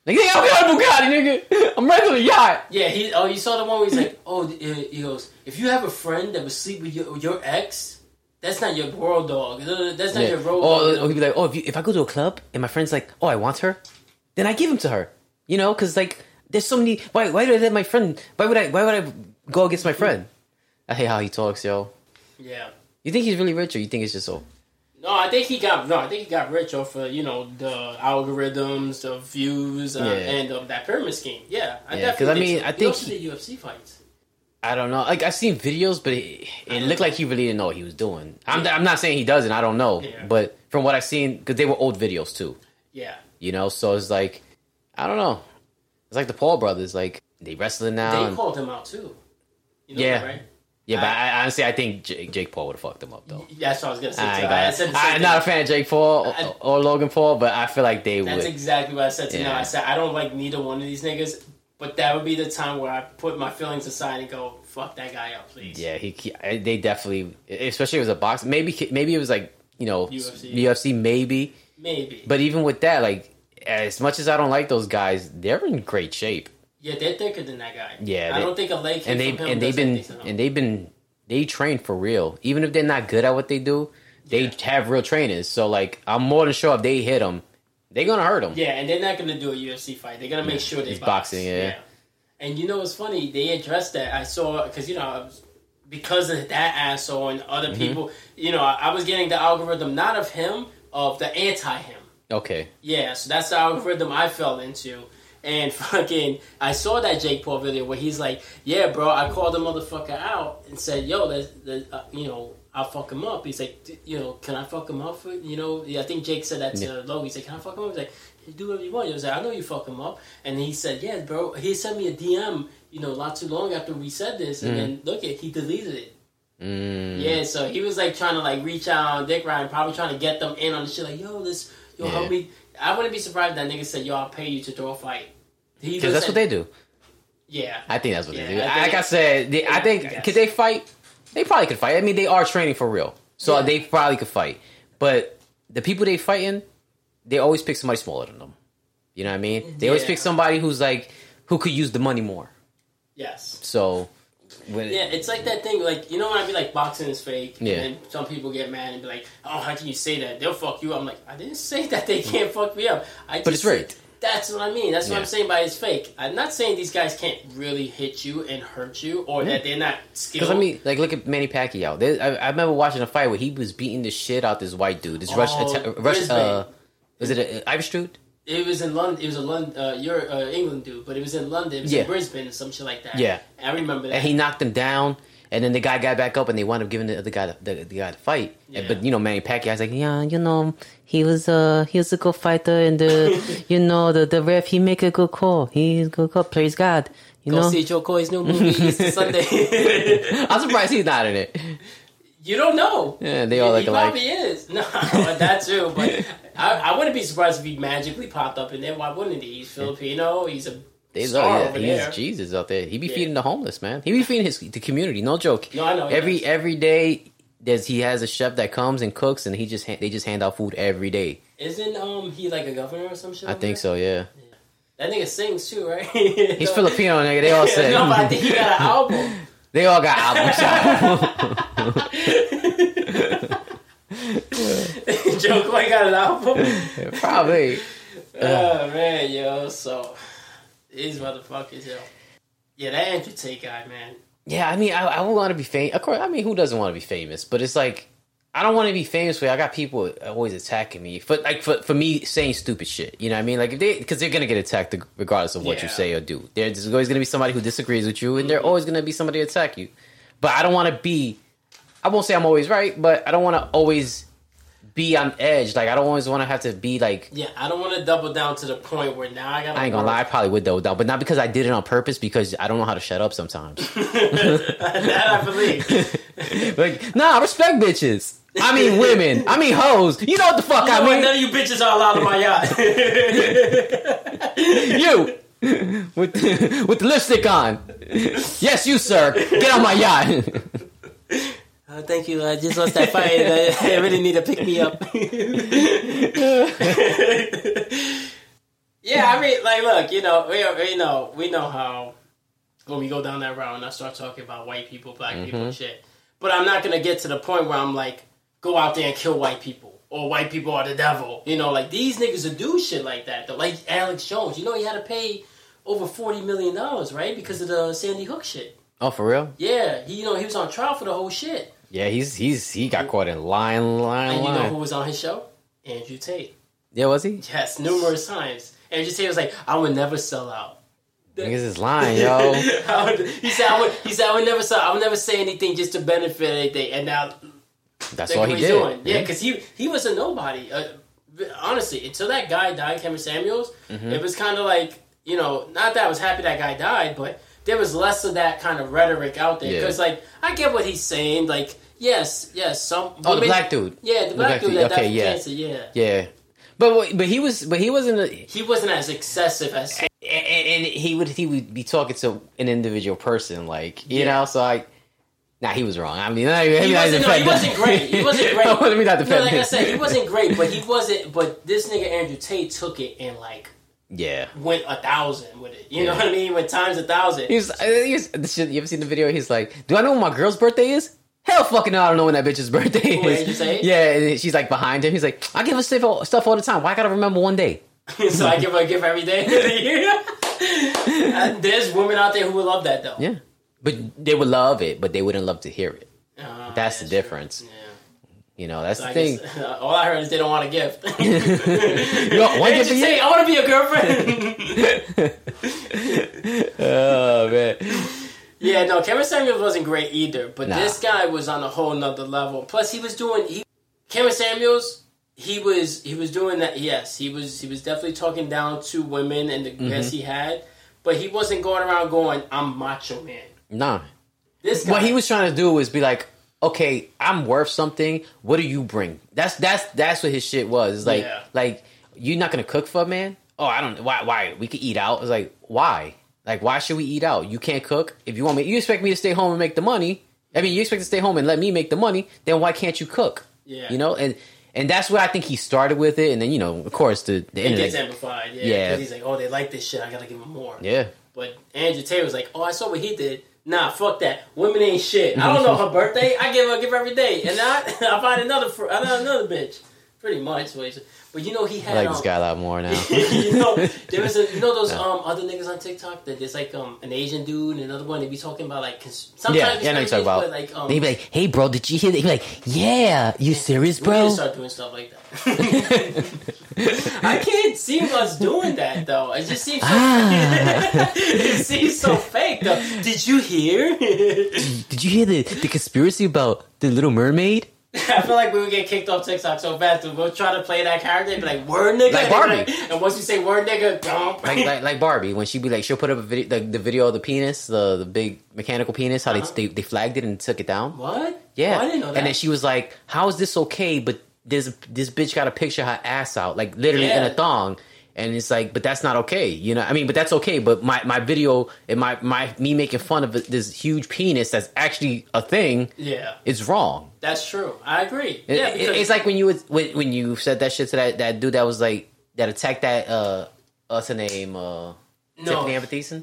Like, nigga, I'm Bugatti, nigga. I'm right on the yacht. Yeah, he... Oh, you saw the one where he's like, oh, he goes, if you have a friend that would sleep with your, your ex... That's not your world dog. That's not yeah. your road dog. Or he'd be like, oh, if, you, if I go to a club and my friend's like, oh, I want her, then I give him to her. You know, because, like, there's so many... Why Why do I let my friend... Why would I Why would I go against my friend? I hate how he talks, yo. Yeah. You think he's really rich or you think it's just so... No, I think he got... No, I think he got rich off of, you know, the algorithms, the views, uh, yeah. and of that pyramid scheme. Yeah. I yeah, because, I mean, so. I think... He he, the U F C fights. I don't know. Like, I've seen videos, but it, it looked like he really didn't know what he was doing. I'm, yeah. I'm not saying he doesn't. I don't know. Yeah. But from what I've seen, because they were old videos, too. Yeah. You know? So it's like, I don't know. It's like the Paul brothers. Like, they wrestling now. They and... called him out, too. You know yeah. that, right? Yeah, I, but I, honestly, I think Jake, Jake Paul would have fucked him up, though. That's what I was going to say, too. I, I said the same I'm thing. Not a fan of Jake Paul or, I, or Logan Paul, but I feel like they that's would. That's exactly what I said to yeah. now. I said, I don't like neither one of these niggas. But that would be the time where I put my feelings aside and go, fuck that guy up, please. Yeah, he, he they definitely, especially if it was a boxer. Maybe maybe it was like, you know, U F C, U F C maybe. Maybe. But even with that, like, as much as I don't like those guys, they're in great shape. Yeah, they're thicker than that guy. Yeah. I they, don't think a leg kick and they, from him and they've been And they've been, they train for real. Even if they're not good at what they do, they yeah. have real trainers. So, like, I'm more than sure if they hit him, they're going to hurt them. Yeah, and they're not going to do a U F C fight. They're going to make sure they He's box. boxing, yeah. yeah. And you know what's funny? They addressed that. I saw, because, you know, because of that asshole and other mm-hmm. people, you know, I, I was getting the algorithm, not of him, of the anti-him. Okay. Yeah, so that's the algorithm I fell into. And fucking, I saw that Jake Paul video where he's like, yeah, bro, I called the motherfucker out and said, yo, there's, there's, uh, you know, I'll fuck him up. He's like, you know, can I fuck him up? For, you know, yeah, I think Jake said that to yeah. Logan. He's like, can I fuck him up? He's like, do whatever you want. He was like, I know you fuck him up. And he said, yeah, bro. He sent me a D M, you know, not too long after we said this. Mm. And then, look, it, he deleted it. Mm. Yeah, so he was, like, trying to, like, reach out on Dick Ryan, probably trying to get them in on the shit. Like, yo, this, yo, yeah. help me. I wouldn't be surprised if that nigga said, yo, I'll pay you to throw a fight. Because that's what they do. Yeah. I think that's what yeah, they do. I like I said, they, yeah, I think, yes. could they fight? They probably could fight. I mean, they are training for real. So yeah. they probably could fight. But the people they fighting, they always pick somebody smaller than them. You know what I mean? They yeah. always pick somebody who's like, who could use the money more. Yes. So. When yeah, it's like that thing. Like, you know when I be like, boxing is fake? Yeah. And then some people get mad and be like, oh, how can you say that? They'll fuck you up. I'm like, I didn't say that they can't fuck me up. I just, but it's rigged. That's what I mean. That's yeah. what I'm saying by it's fake. I'm not saying these guys can't really hit you and hurt you, or mm-hmm. that they're not skilled. Because I mean, like, look at Manny Pacquiao. There, I, I remember watching a fight where he was beating the shit out this white dude. This oh, Russian, uh, Rush, uh, was it an Irish dude? It was in London. It was a London, uh, Europe, uh, England dude, but it was in London. It was yeah. in Brisbane or some shit like that. Yeah, I remember that. And he knocked him down, and then the guy got back up, and they wound up giving the other guy the, the, the guy the fight. Yeah. And, but you know, Manny Pacquiao's like, yeah, you know. He was a he was a good fighter, and the you know the, the ref he make a good call. He's a good call. Praise God, you Go know. Go see Joe Coy's new movie Easter Sunday. I'm surprised he's not in it. You don't know. Yeah, they all look alike. He probably is. No, that too. But I, I wouldn't be surprised if he magically popped up in there. Why wouldn't he? He's Filipino. He's a they star look, yeah, over he's there. He's Jesus out there. He be yeah. feeding the homeless, man. He be feeding his the community. No joke. No, I know. Every every day. There's, he has a chef that comes and cooks, and he just they just hand out food every day. Isn't um he like a governor or some shit? I like think that? so, yeah. yeah. That nigga sings too, right? He's Filipino, nigga. They all sing. No, but I think he got an album. They all got albums. Joe Coy got an album? Probably. Oh man, yo. So these motherfuckers, yo. Yeah, that Andrew Tate guy, man. Yeah, I mean, I, I want to be famous. Of course, I mean, who doesn't want to be famous? But it's like, I don't want to be famous for it. I got people always attacking me for like for, for me saying stupid shit. You know what I mean? Like if they because they're gonna get attacked regardless of what yeah. you say or do. There's always gonna be somebody who disagrees with you, and there's always gonna be somebody to attack you. But I don't want to be. I won't say I'm always right, but I don't want to always be on edge. Like I don't always want to have to be like. Yeah, I don't want to double down to the point where now I got. I ain't gonna lie, I probably would double down, but not because I did it on purpose. Because I don't know how to shut up sometimes. That I believe. Like nah, I respect bitches. I mean women. I mean hoes. You know what the fuck you I mean. None of you bitches are allowed on my yacht. You with the, with the lipstick on. Yes, you sir. Get on my yacht. Oh, thank you. I just lost that fight. I really need to pick me up. Yeah, I mean, like, look, you know, we, we know, we know how when we go down that route and I start talking about white people, black mm-hmm. people, and shit. But I'm not going to get to the point where I'm like, go out there and kill white people. Or white people are the devil. You know, like, these niggas will do shit like that, though. Like Alex Jones. You know, he had to pay over forty million dollars, right? Because of the Sandy Hook shit. Oh, for real? Yeah. He, you know, he was on trial for the whole shit. Yeah, he's he's he got caught in lying, lying, lying. And you know who was on his show? Andrew Tate. Yeah, was he? Yes, numerous times. Andrew Tate was like, I would never sell out. Niggas is lying, yo. I would, he said, I would, he said, I would never sell. I would never say anything just to benefit anything. And now, that's all he did. Doing. Yeah, because yeah. he he was a nobody. Uh, honestly, until that guy died, Kevin Samuels, mm-hmm. it was kind of like, you know, not that I was happy that guy died, but there was less of that kind of rhetoric out there. Because, yeah. like, I get what he's saying. Like, yes, yes, some. Oh, the made, black dude. Yeah, the black, the black dude. dude that okay, died yeah, cancer, yeah, yeah. But but he was but he wasn't a, he wasn't as excessive as. And, And he would he would be talking to an individual person, like, you yeah. know, so like, nah, he was wrong. I mean, I mean he, wasn't, no, he wasn't great. He wasn't great. I mean, not no, like I said, he wasn't great, but he wasn't, but this nigga Andrew Tate took it and, like, yeah, went a thousand with it. You yeah. know what I mean? Went times a thousand. He was, he was, you ever seen the video? He's like, do I know when my girl's birthday is? Hell fucking no, I don't know when that bitch's birthday Ooh, is. Yeah, and she's like behind him. He's like, I give her stuff all, stuff all the time. Why I gotta remember one day? So I give her a gift every day. There's women out there who would love that, though. Yeah, but they would love it, but they wouldn't love to hear it. Uh, that's the difference. Yeah. You know, that's so the I thing. Guess, uh, all I heard is they don't want a gift. You know, one gift you say, I want to be a girlfriend. Oh man. Yeah, no, Kevin Samuels wasn't great either, but nah. this guy was on a whole nother level. Plus, he was doing he, Kevin Samuels. He was he was doing that. Yes, he was he was definitely talking down to women and the mm-hmm. guests he had, but he wasn't going around going, "I'm macho man." Nah, this guy, what he was trying to do was be like, "Okay, I'm worth something. What do you bring?" That's that's that's what his shit was. It's like yeah. like you're not gonna cook for a man? Oh, I don't why why we could eat out. It's like why like why should we eat out? You can't cook if you want me. You expect me to stay home and make the money? I mean, you expect to stay home and let me make the money? Then why can't you cook? Yeah, you know and. And that's where I think he started with it. And then, you know, of course, the, the internet. It gets amplified, yeah. yeah. Because he's like, oh, they like this shit. I got to give them more. Yeah. But Andrew Tate was like, oh, I saw what he did. Nah, fuck that. Women ain't shit. I don't know her birthday. I give her a gift every day. And I, I find another fr- another bitch. Pretty much. But, you know, he had... I like um, this guy a lot more now. You know, there was a, you know those no. um, other niggas on TikTok? That there's, like, um, an Asian dude and another one. They be talking about, like... Cons- sometimes yeah, yeah, they talk about... Like, um, they be like, hey, bro, did you hear that? They be like, yeah, you serious, bro? We need to start doing stuff like that. I can't see us doing that, though. It just seems so... Ah. It seems so fake, though. Did you hear? did, did you hear the, the conspiracy about the Little Mermaid? I feel like we would get kicked off TikTok so fast. We'll try to play that character and be like, word nigga? Like Barbie. And once you say word nigga, dump. Like, like like Barbie. When she be like, she'll put up a video, the, the video of the penis, the, the big mechanical penis, how uh-huh. they, they they flagged it and took it down. What? Yeah. Oh, I didn't know that. And then she was like, how is this okay, but this, this bitch got a picture of her ass out, like literally yeah. in a thong. And it's like, but that's not okay. You know, I mean, but that's okay. But my, my video and my, my, me making fun of this huge penis that's actually a thing yeah. is wrong. That's true. I agree. It, yeah, it, it's like when you, would, when, when you said that shit to that, that dude that was like, that attacked that, uh, what's her name? Uh, no. Tiffany Amber-Thiessen?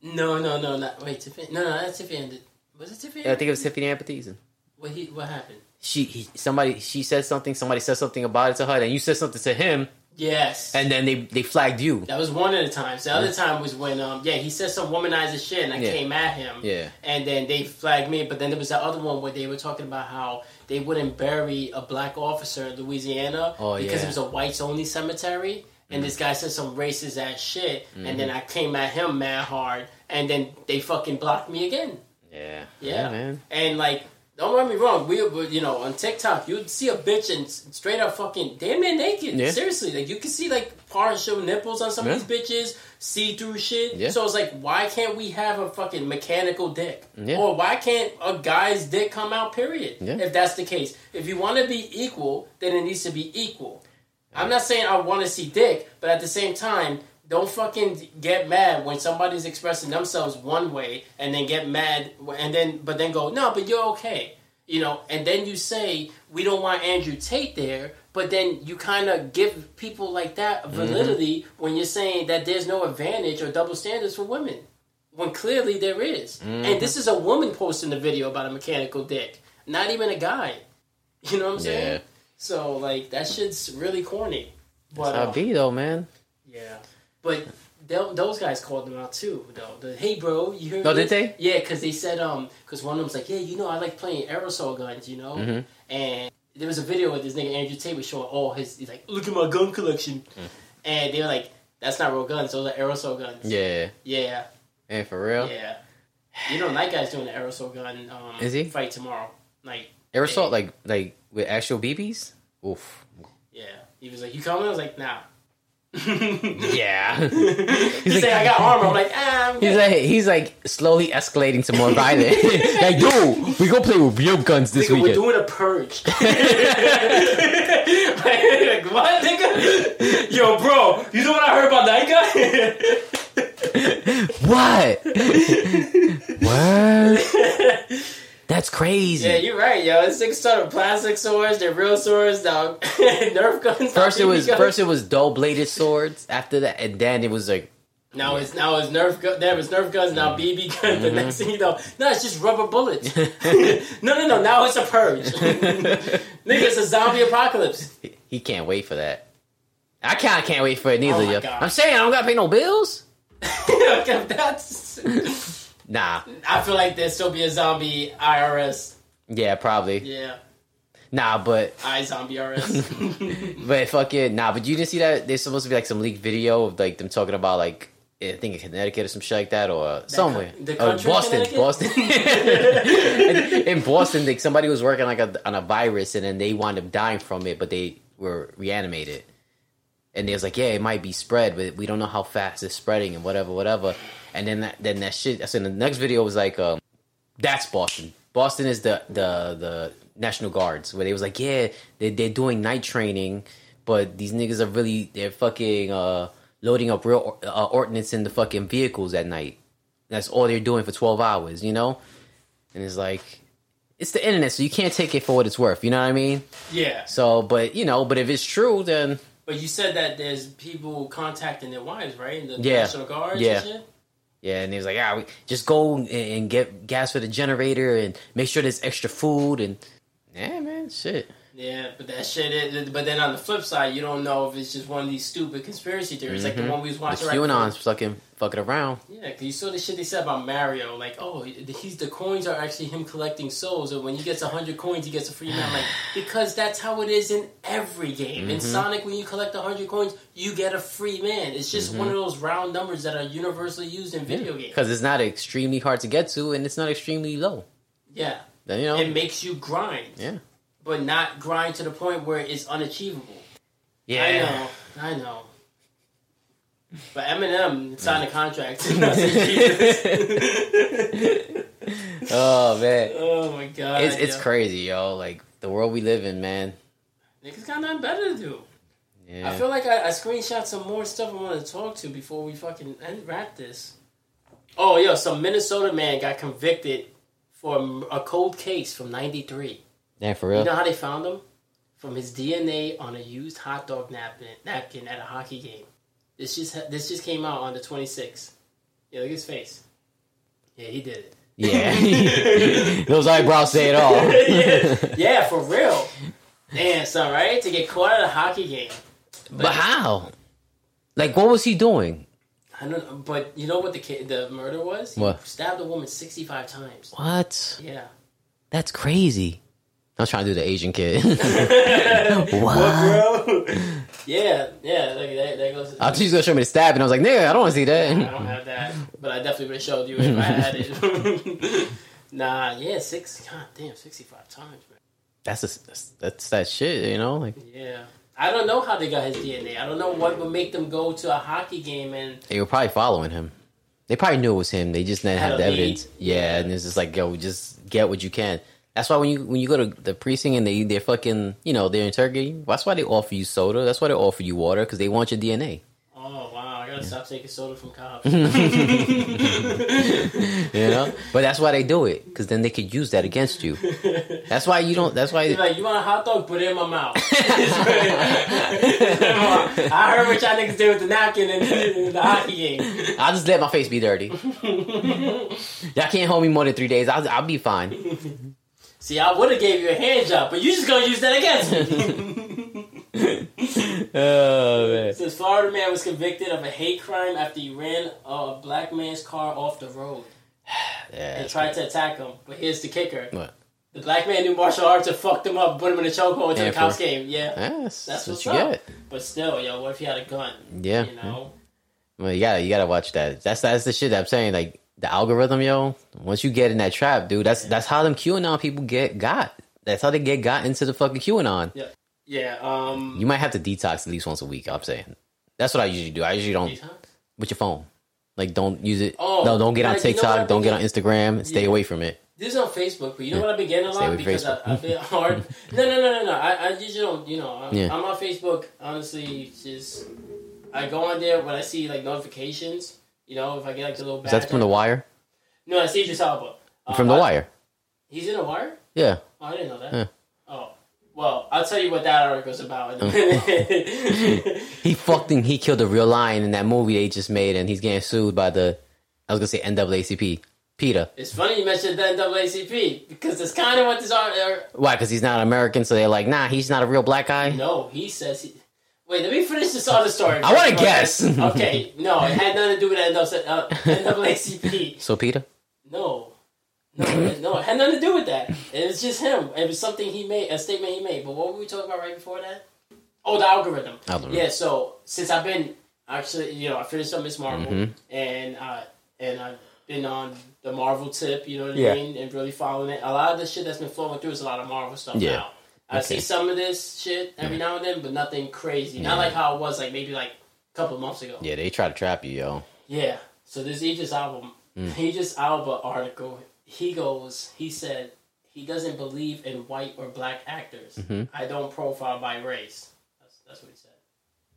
No, no, no, not, wait, Tiffany, no, no, that's Tiffany Amber-Thiessen. Was it Tiffany Amber-Thiessen? Yeah, I think it was Tiffany Amber-Thiessen. What, he, what happened? She, he, somebody, she said something, somebody said something about it to her, and you said something to him. Yes. And then they, they flagged you. That was one of the times. The yeah. other time was when, um, yeah, he said some womanizer shit, and I yeah. came at him. Yeah. And then they flagged me. But then there was that other one where they were talking about how they wouldn't bury a black officer in Louisiana oh, because yeah. it was a whites-only cemetery. And mm. this guy said some racist-ass shit. Mm. And then I came at him mad hard. And then they fucking blocked me again. Yeah. Yeah, yeah man. And, like... Don't get me wrong. We, you know, on TikTok, you'd see a bitch and straight up fucking damn near naked. Yeah. Seriously, like you can see like partial nipples on some yeah. of these bitches, see through shit. Yeah. So it's like, why can't we have a fucking mechanical dick, yeah. or why can't a guy's dick come out? Period. Yeah. If that's the case, if you want to be equal, then it needs to be equal. Yeah. I'm not saying I want to see dick, but at the same time, don't fucking get mad when somebody's expressing themselves one way and then get mad and then but then go, no, but you're okay. You know, and then you say, we don't want Andrew Tate there, but then you kind of give people like that validity mm-hmm. when you're saying that there's no advantage or double standards for women, when clearly there is. Mm-hmm. And this is a woman posting a video about a mechanical dick, not even a guy. You know what I'm saying? Yeah. So, like, that shit's really corny. But, that's how be, though, man. Yeah. But those guys called them out too, though. The, hey, bro, you heard? No, this? Did they? Yeah, because they said, um, because one of them's like, yeah, you know, I like playing aerosol guns, you know? Mm-hmm. And there was a video with this nigga, Andrew Tate, was showing all his, he's like, look at my gun collection. Mm. And they were like, that's not real guns, those are aerosol guns. Yeah. Yeah. And for real? Yeah. You know, Night Guy's doing an aerosol gun um, Is he? fight tomorrow. Like, aerosol, hey. like, like with actual B Bs? Oof. Yeah. He was like, you coming? I was like, nah. yeah, he's, he's like, like, I got armor. I'm like, ah, I'm good. He's like, he's like slowly escalating to more violence. Like, yo, we gonna play with real guns this nigga, weekend. We're doing a purge. Like, what, nigga? Yo, bro, you know what I heard about that guy? What? What? That's crazy. Yeah, you're right, yo. This thing started plastic swords, they're real swords, now Nerf guns. First it was guns. First it was dull bladed swords. After that, and then it was like now yeah. it's now it's Nerf gun. There was Nerf guns. Now B B guns. Mm-hmm. The next thing you know, no, it's just rubber bullets. no, no, no. Now it's a purge. Nigga, it's a zombie apocalypse. He can't wait for that. I kind of can't wait for it neither, oh yo. God. I'm saying I don't gotta pay no bills. That's. Nah. I feel like there'd still be a zombie I R S. Yeah, probably. Yeah. Nah, but... I zombie I R S. But fuck it. Nah, but you didn't see that? There's supposed to be like some leaked video of like them talking about like, I think in Connecticut or some shit like that or uh, that somewhere. Co- the uh, Boston. Boston. In Boston, like somebody was working like a, on a virus and then they wound up dying from it, but they were reanimated. And they was like, yeah, it might be spread, but we don't know how fast it's spreading and whatever, whatever. And then that, then that shit. So in the next video was like, um, that's Boston. Boston is the, the the National Guards where they was like, yeah, they they're doing night training, but these niggas are really they're fucking uh, loading up real uh, ordnance in the fucking vehicles at night. That's all they're doing for twelve hours, you know. And it's like, it's the internet, so you can't take it for what it's worth. You know what I mean? Yeah. So, but you know, but if it's true, then. But you said that there's people contacting their wives, right? In the yeah. National Guards yeah. and shit. Yeah, and he was like, "Ah, we just go and get gas for the generator and make sure there's extra food and yeah, man, shit." Yeah, but that shit. Is, but then on the flip side, you don't know if it's just one of these stupid conspiracy theories, mm-hmm. like the one we was watching. The QAnon's fucking fucking around. Yeah, cause you saw the shit they said about Mario, like, oh, he's the coins are actually him collecting souls, and when he gets a hundred coins, he gets a free man. Like, because that's how it is in every game. Mm-hmm. In Sonic, when you collect a hundred coins, you get a free man. It's just mm-hmm. one of those round numbers that are universally used in video yeah. games. Because it's not extremely hard to get to, and it's not extremely low. Yeah, then, you know, it makes you grind. Yeah. But not grind to the point where it's unachievable. Yeah. I know. I know. But Eminem signed a contract. Oh, man. Oh, my God. It's, it's yo. crazy, yo. Like, the world we live in, man. Niggas got nothing better to do. Yeah. I feel like I, I screenshot some more stuff I want to talk to before we fucking end, wrap this. Oh, yo, some Minnesota man got convicted for a cold case from ninety-three. Yeah, for real. You know how they found him? From his D N A on a used hot dog napkin, napkin at a hockey game. This just this just came out on the twenty-sixth. Yeah, look at his face. Yeah, he did it. Yeah. Those eyebrows say it all. Yeah. Yeah, for real. Damn, son, right? To get caught at a hockey game. But, but how? Like, what was he doing? I don't know, but you know what the kid, the murder was? He what? Stabbed a woman sixty-five times. What? Yeah. That's crazy. I was trying to do the Asian kid. What? What, bro? Yeah, yeah. Like that, that goes. I thought she was going to show me the stab, and I was like, nigga, I don't want to see that. Yeah, I don't have that, but I definitely would have showed you if I had it. Nah, yeah, six, god damn, sixty-five times, man. That's, a, that's, that's that shit, you know? Like, yeah. I don't know how they got his D N A. I don't know what would make them go to a hockey game and... They were probably following him. They probably knew it was him. They just didn't have the evidence. Yeah, yeah, and it's just like, yo, just get what you can. That's why when you when you go to the precinct and they, they're fucking, you know, they're interrogating you, that's why they offer you soda. That's why they offer you water, because they want your D N A. Oh, wow. I got to yeah. stop taking soda from cops. You know? But that's why they do it, because then they could use that against you. That's why you don't, that's why... You're like, you want a hot dog? Put it in my mouth. I heard what y'all niggas did with the napkin in the hockey game. I'll just let my face be dirty. Y'all can't hold me more than three days. I'll, I'll be fine. See, I would have gave you a hand job, but you just gonna use that against me. Oh, man. Since Florida man was convicted of a hate crime after he ran a black man's car off the road yeah, and tried crazy. to attack him. But here's the kicker. What? The black man knew martial arts and fucked him up, put him in a chokehold until the cops came. Yeah. That's, that's what's what you up. Get. But still, yo, what if he had a gun? Yeah. You know? Well, you gotta, you gotta watch that. That's, that's the shit that I'm saying, like, the algorithm, yo, once you get in that trap, dude, that's yeah. that's how them QAnon people get got. That's how they get got into the fucking QAnon. Yeah. Yeah. Um, you might have to detox at least once a week, I'm saying. That's what I usually do. I usually don't... Detox? With your phone. Like, don't use it. Oh, no, don't get like, on TikTok. You know don't get on Instagram. Yeah. Stay away from it. This is on Facebook, but you know yeah. what I've been getting a lot? Because I, I feel hard. No, no, no, no, no. I, I usually don't, you know, I'm, yeah. I'm on Facebook, honestly, just... I go on there when I see, like, notifications... You know, if I get like the little badge. Is that from The Wire? No, that's Idris Alba. Uh, from The Wire. He's in The Wire? Yeah. Oh, I didn't know that. Yeah. Oh. Well, I'll tell you what that article's about in a minute. He fucked him. He killed a real lion in that movie they just made, and he's getting sued by the, I was going to say N double A C P. PETA. It's funny you mentioned the N double A C P, because that's kind of what this article... Why? Because he's not American, so they're like, nah, he's not a real black guy? No, he says... he. Wait, let me finish this other story. I want to guess. Okay, no, it had nothing to do with N double A C P. So, Peter? No. No, no, it had nothing to do with that. It was just him. It was something he made, a statement he made. But what were we talking about right before that? Oh, the algorithm. algorithm. Yeah, so, since I've been, actually, you know, I finished up Miz Marvel, mm-hmm. and, uh, and I've been on the Marvel tip, you know what yeah. I mean, and really following it. A lot of the shit that's been flowing through is a lot of Marvel stuff yeah. now. I okay. see some of this shit every yeah. now and then, but nothing crazy. Yeah. Not like how it was like maybe like a couple of months ago. Yeah, they try to trap you, yo. Yeah. So this Idris Alba, mm. Idris Alba article, he goes, he said, he doesn't believe in white or black actors. Mm-hmm. I don't profile by race. That's, that's what he said.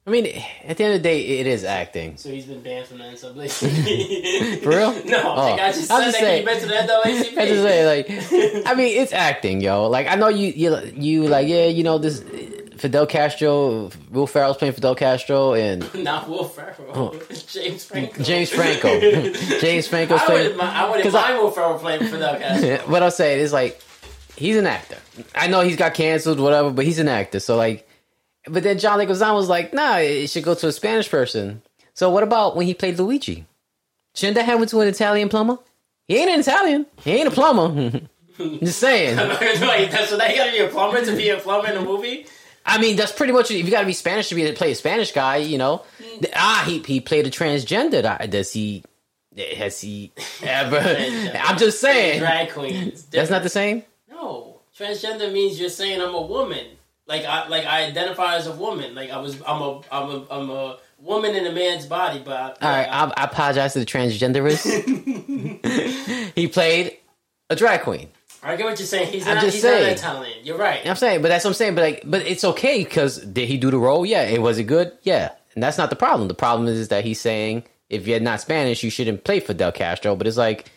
I mean, at the end of the day, it is acting. So he's been banned from the N double A C P. For real? No, oh. like I just said that he banned from the N double A C P. I just say, like, I mean, it's acting, yo. Like, I know you, you, you like, yeah, you know, this Fidel Castro, Will Ferrell's playing Fidel Castro, and... Not Will Ferrell. Oh. James Franco. James Franco. James Franco's I playing... My, I wouldn't mind Will Ferrell playing Fidel Castro. What I'm saying is, like, he's an actor. I know he's got canceled, whatever, but he's an actor, so, like... But then John Leguizamo was like, nah, it should go to a Spanish person. So what about when he played Luigi? Shouldn't that happen to an Italian plumber? He ain't an Italian. He ain't a plumber. Just saying. Wait, so that you gotta be a plumber to be a plumber in a movie? I mean, that's pretty much, if you gotta be Spanish to be to play a Spanish guy, you know. Ah, he he played a transgender. Does he, has he ever? I'm just saying. Drag queen. That's not the same? No. Transgender means you're saying I'm a woman. Like I like I identify as a woman. Like I was, I'm a, I'm a, I'm a woman in a man's body. But I, like, all right, I, I apologize to the transgenderist. He played a drag queen. I get what you're saying. He's I'm not, just he's saying. Not Italian. You're right. I'm saying, but that's what I'm saying. But like, but it's okay because did he do the role? Yeah. It was it good? Yeah. And that's not the problem. The problem is, is that he's saying if you're not Spanish, you shouldn't play Fidel Castro. But it's like,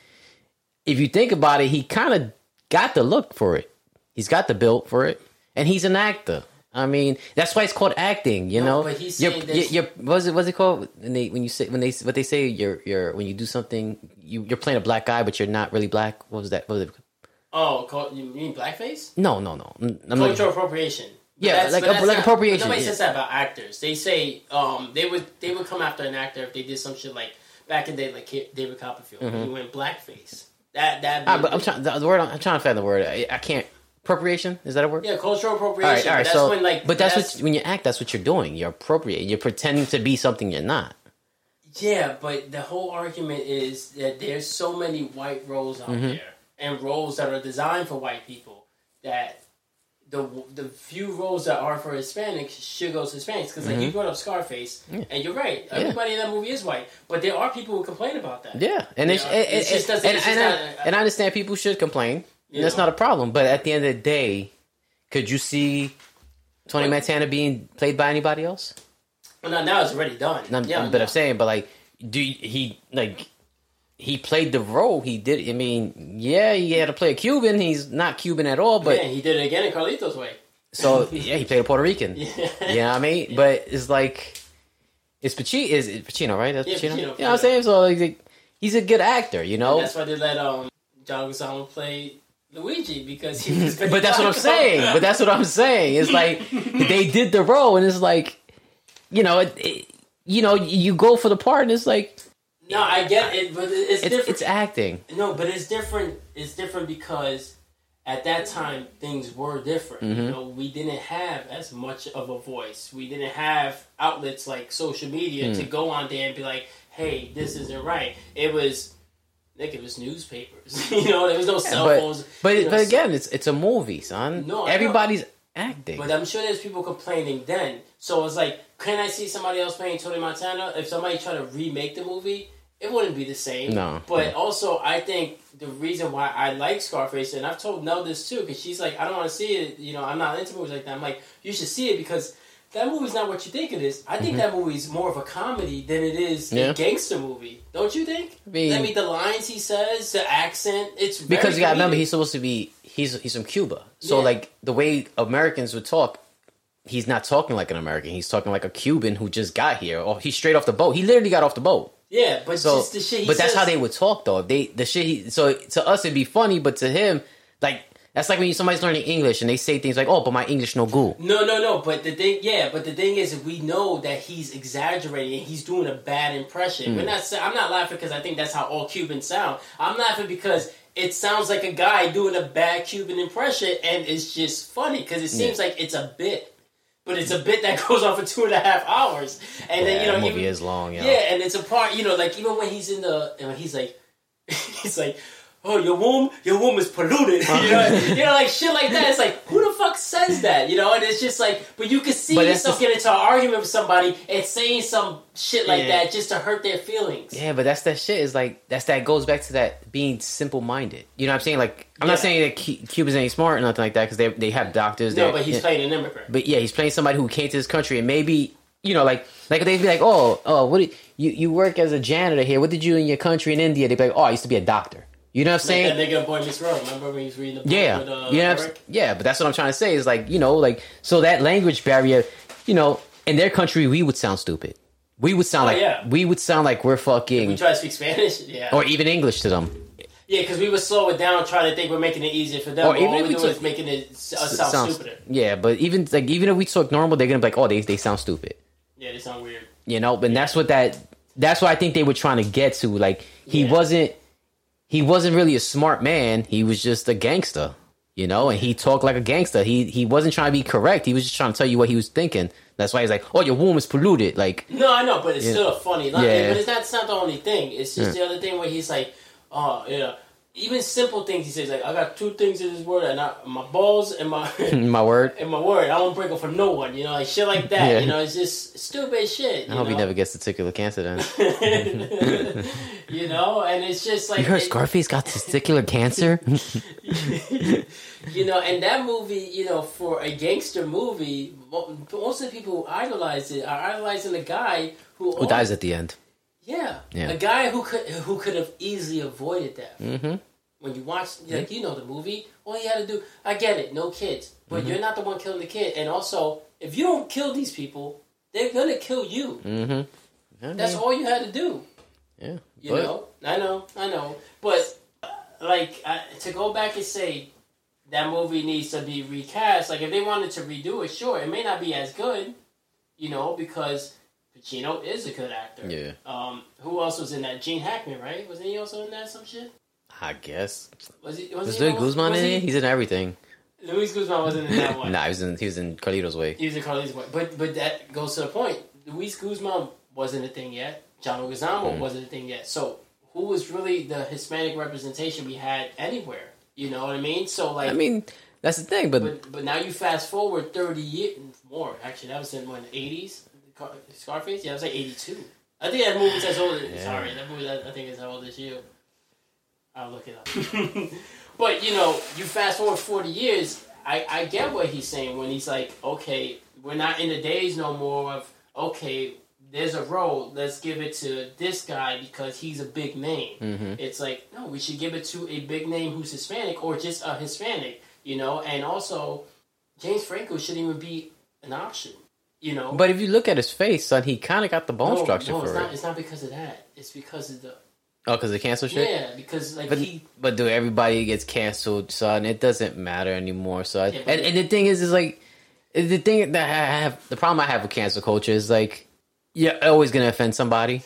if you think about it, he kind of got the look for it. He's got the build for it. And he's an actor. I mean, that's why it's called acting. You no, know, but he's you're, saying you're, what's it what's it called when they when you say when they what they say you're you're when you do something you you're playing a black guy but you're not really black. What was that? What was it? Oh, you mean blackface? No, no, no. I'm Cultural like, appropriation. Yeah, like a, like not, appropriation. Nobody yeah. says that about actors. They say um, they would they would come after an actor if they did some shit like back in the day, like David Copperfield. Mm-hmm. He went blackface. That that. Right, but I'm trying the, the word. I'm trying to find the word. I, I can't. Appropriation? Is that a word? Yeah, cultural appropriation. All right, all right. That's so, when, like, but that's, that's what when you act. That's what you're doing. You're appropriating. You're pretending to be something you're not. Yeah, but the whole argument is that there's so many white roles out mm-hmm. there, and roles that are designed for white people, that the the few roles that are for Hispanics should go to Hispanics. Because like mm-hmm. you brought up Scarface, yeah. and you're right. Everybody yeah. in that movie is white, but there are people who complain about that. Yeah, and it's, it, it, it just doesn't. And, and, and, and I understand people should complain. You That's know. Not a problem, but at the end of the day, could you see Tony like, Montana being played by anybody else? Well, now, now it's already done. Not, yeah, but no. I'm saying, but like, do you, he like he played the role? He did. I mean, yeah, he had to play a Cuban. He's not Cuban at all, but yeah, he did it again in Carlito's Way. So yeah, he played a Puerto Rican. Yeah, you know what I mean, yeah. but it's like it's Pacino. Is it Pacino? Right? That's yeah, Pacino. Pacino. You know what I'm saying? So like, he's a good actor. You know, and that's why they let um, John Leguizamo play Luigi, because he was but that's what I'm saying but that's what I'm saying it's like they did the role, and it's like, you know, it, it, you know, you go for the part, and it's like, no, I get it, but it's it, different. It's acting. No, but it's different. It's different because at that time things were different. Mm-hmm. You know, we didn't have as much of a voice. We didn't have outlets like social media mm. to go on there and be like, hey, this isn't right. It was Nick, it was newspapers. You know, there was no cell phones. But but, you know, but again, it's it's a movie, son. No, everybody's acting. But I'm sure there's people complaining then. So it's like, can I see somebody else playing Tony Montana? If somebody tried to remake the movie, it wouldn't be the same. No. But no. also, I think the reason why I like Scarface, and I've told Nell this too, because she's like, I don't want to see it. You know, I'm not into movies like that. I'm like, you should see it because that movie's not what you think it is. I think mm-hmm. that movie's more of a comedy than it is yeah. a gangster movie. Don't you think? I mean, I mean, the lines he says, the accent, it's very because you gotta remember, he's supposed to be, he's he's from Cuba. So, yeah. like, the way Americans would talk, he's not talking like an American. He's talking like a Cuban who just got here, or he's straight off the boat. He literally got off the boat. Yeah, but so, just the shit he But says. That's how they would talk, though. They the shit he, so, to us, it'd be funny, but to him, like... That's like when somebody's learning English and they say things like, "Oh, but my English no good." No, no, no. But the thing, yeah. But the thing is, we know that he's exaggerating and he's doing a bad impression. Mm. We're not. I'm not laughing because I think that's how all Cubans sound. I'm laughing because it sounds like a guy doing a bad Cuban impression, and it's just funny because it seems yeah. like it's a bit. But it's a bit that goes on for two and a half hours, and yeah, then you know, the movie even, is long. Yeah. yeah, and it's a part. You know, like even when he's in the, you know, he's like, he's like. Oh, your womb, your womb is polluted. You know, you know, like shit like that. It's like, who the fuck says that? You know, and it's just like, but you can see yourself getting into an argument with somebody and saying some shit like yeah. that just to hurt their feelings. Yeah, but that's that shit. Is like that's that goes back to that being simple minded. You know what I'm saying? Like, I'm yeah. not saying that C- Cubans ain't smart or nothing like that because they they have doctors. No, but he's yeah, playing an immigrant. But yeah, he's playing somebody who came to this country and maybe. You know, like, like they'd be like, oh, oh, what did, you you work as a janitor here? What did you in your country in India? They'd be like, oh, I used to be a doctor. You know what I'm saying? Like that nigga boy Miss Rowe. Remember when he was reading the book yeah. with uh, you know Rick? Yeah, but that's what I'm trying to say is like, you know, like, so that language barrier, you know, in their country, we would sound stupid. We would sound oh, like, yeah. we would sound like we're fucking. If we try to speak Spanish, yeah. Or even English to them. Yeah, because we would slow it down trying to think we're making it easier for them. Or even all if we, we do is making it us sound sounds, stupider. Yeah, but even like even if we talk normal, they're going to be like, oh, they they sound stupid. Yeah, they sound weird. You know, but yeah. that's what that, that's what I think they were trying to get to. Like, he yeah. wasn't. He wasn't really a smart man. He was just a gangster, you know, and he talked like a gangster. He he wasn't trying to be correct. He was just trying to tell you what he was thinking. That's why he's like, oh, your womb is polluted. Like, no, I know, but it's still know. a funny line. Yeah. But it's not, it's not the only thing. It's just yeah. the other thing where he's like, oh, yeah. Even simple things he says, like, I got two things in this world, and I, my balls and my... my word. And my word. I won't break them for no one, you know, like shit like that. Yeah. You know, it's just stupid shit. I hope know? he never gets testicular cancer then. You know, and it's just like... You heard it, Scarface got testicular cancer? You know, and that movie, you know, for a gangster movie, most of the people who idolize it are idolizing the guy who... Who always, dies at the end. Yeah. yeah, a guy who could who could have easily avoided death. Mm-hmm. When you watch, like you know the movie, all you had to do, I get it, no kids, but mm-hmm. you're not the one killing the kid. And also, if you don't kill these people, they're gonna kill you. Mm-hmm. I mean, that's all you had to do. Yeah, you but... know, I know, I know. But uh, like I, to go back and say, that movie needs to be recast. Like, if they wanted to redo it, sure, it may not be as good, you know, because Pacino is a good actor. Yeah. Um, who else was in that? Gene Hackman, right? Wasn't he also in that, some shit? I guess. Was he? Was, was Luis Guzman was in he? it? He's in everything. Luis Guzman wasn't in that one. Nah, he was in, he was in Carlito's Way. He was in Carlito's Way. But but that goes to the point. Luis Guzman wasn't a thing yet. John Leguizamo mm. wasn't a thing yet. So who was really the Hispanic representation we had anywhere? You know what I mean? So like, I mean, that's the thing. But but, but now you fast forward thirty years more. Actually, that was in what, the eighties. Scarface. Yeah, it was like eighty-two. I think that movie's as old. Yeah. Sorry, that movie I think is as old as you. I'll look it up. But, you know, you fast forward forty years, I, I get what he's saying when he's like, okay, we're not in the days no more of, okay, there's a role, let's give it to this guy because he's a big name. Mm-hmm. It's like, no, we should give it to a big name who's Hispanic or just a Hispanic, you know? And also, James Franco shouldn't even be an option, you know? But if you look at his face, son, he kind of got the bone no, structure no, for it's it. No, it's not because of that. It's because of the... Oh, because they cancel shit? Yeah, because, like, but, he... But, dude, everybody gets canceled, son. It doesn't matter anymore, son. Yeah, and, and the thing is, is, like, the thing that I have... The problem I have with cancel culture is, like, you're always going to offend somebody.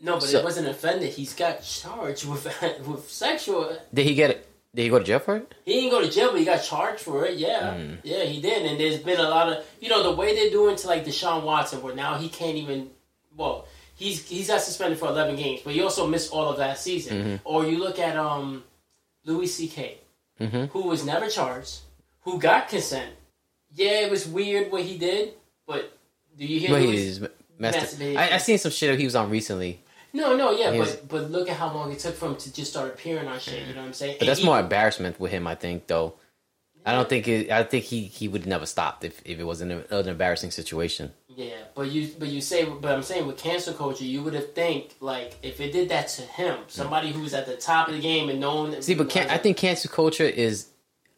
No, but so, it wasn't offended. He's got charged with with sexual... Did he get... Did he go to jail for it? He didn't go to jail, but he got charged for it, yeah. Mm. Yeah, he did. And there's been a lot of... You know, the way they're doing to, like, Deshaun Watson, where now he can't even... Well... He's he's got suspended for eleven games, but he also missed all of last season. Mm-hmm. Or you look at um, Louis C K, mm-hmm. who was never charged, who got consent. Yeah, it was weird what he did, but do you hear? But he's masturbating. I, I seen some shit he was on recently. No, no, yeah, was, but but look at how long it took for him to just start appearing on shit. You know what I'm saying? But and that's he, more embarrassment with him, I think. Though, yeah. I don't think it, I think he, he would never stopped if, if it wasn't an, an embarrassing situation. Yeah, but you but you say but I'm saying with cancel culture, you would have think like if it did that to him, somebody who's at the top of the game and known. See, but can, I think cancel culture is,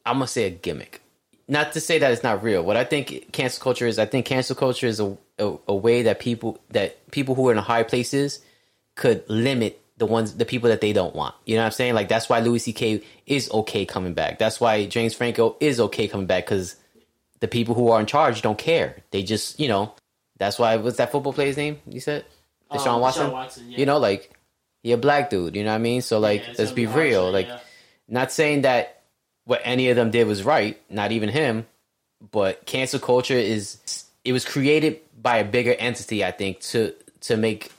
I'm gonna say, a gimmick. Not to say that it's not real. What I think cancel culture is, I think cancel culture is a a, a way that people that people who are in high places could limit the ones the people that they don't want. You know what I'm saying? Like that's why Louis C K is okay coming back. That's why James Franco is okay coming back because the people who are in charge don't care. They just you know. That's why, what's that football player's name you said? Deshaun um, Watson? Deshaun Watson, yeah. You know, like, you're a black dude, you know what I mean? So, like, yeah, let's be real. Watson, like, yeah. Not saying that what any of them did was right, not even him, but cancel culture is, it was created by a bigger entity, I think, to to make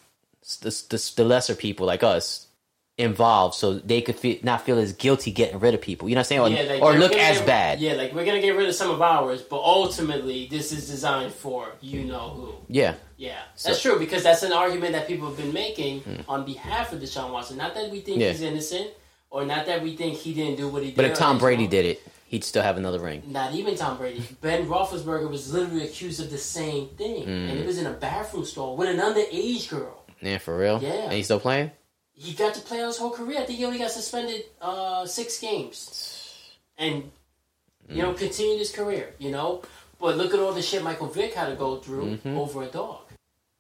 the, the, the lesser people like us involved so they could feel, not feel as guilty getting rid of people. You know what I'm saying? Or, yeah, like, or look gonna, as bad. Yeah, like we're going to get rid of some of ours, but ultimately this is designed for you know who. Yeah. Yeah. So, that's true because that's an argument that people have been making mm. on behalf of Deshaun Watson. Not that we think yeah. he's innocent or not that we think he didn't do what he did. But if Tom Brady did it, he'd still have another ring. Not even Tom Brady. Ben Roethlisberger was literally accused of the same thing. Mm. And it was in a bathroom stall with an underage girl. Yeah, for real? Yeah. And he's still playing? He got to play out his whole career. I think he only got suspended uh, six games. And, you mm. know, continued his career, you know? But look at all the shit Michael Vick had to go through mm-hmm. over a dog.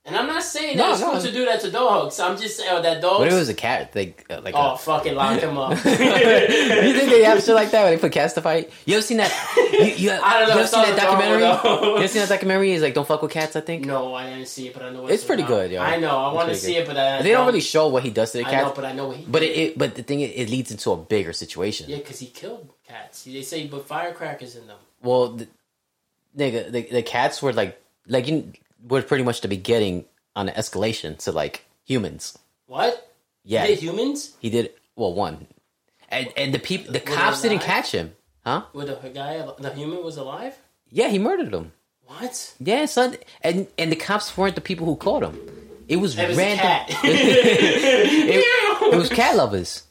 And I'm not saying that no, it's no. supposed to do that to dogs. I'm just saying oh, that dogs... What if it was a cat? Like, uh, like oh, a... fucking lock him up. You think they have shit like that when they put cats to fight? You ever seen that... You, you, I don't know. You ever seen that documentary? Dog, you ever seen that documentary? It's like, Don't Fuck with Cats, I think? No, I didn't see it, but I know it's... It's pretty about. good, yo. I know. I want to see it, but I... They don't really show what he does to the cats. I know, but I know what he... But, it, it, but the thing is, it leads into a bigger situation. Yeah, because he killed cats. They say he put firecrackers in them. Well, the, nigga, the, the cats were like... Like, you... We're pretty much to be getting on an escalation to like humans. What? Yeah, he did humans. He did well one, and and the people, the were cops didn't catch him, huh? With the guy, the human was alive. Yeah, he murdered him. What? Yeah, son, and and the cops weren't the people who caught him. It was, it was random. Cat. it, it was cat lovers.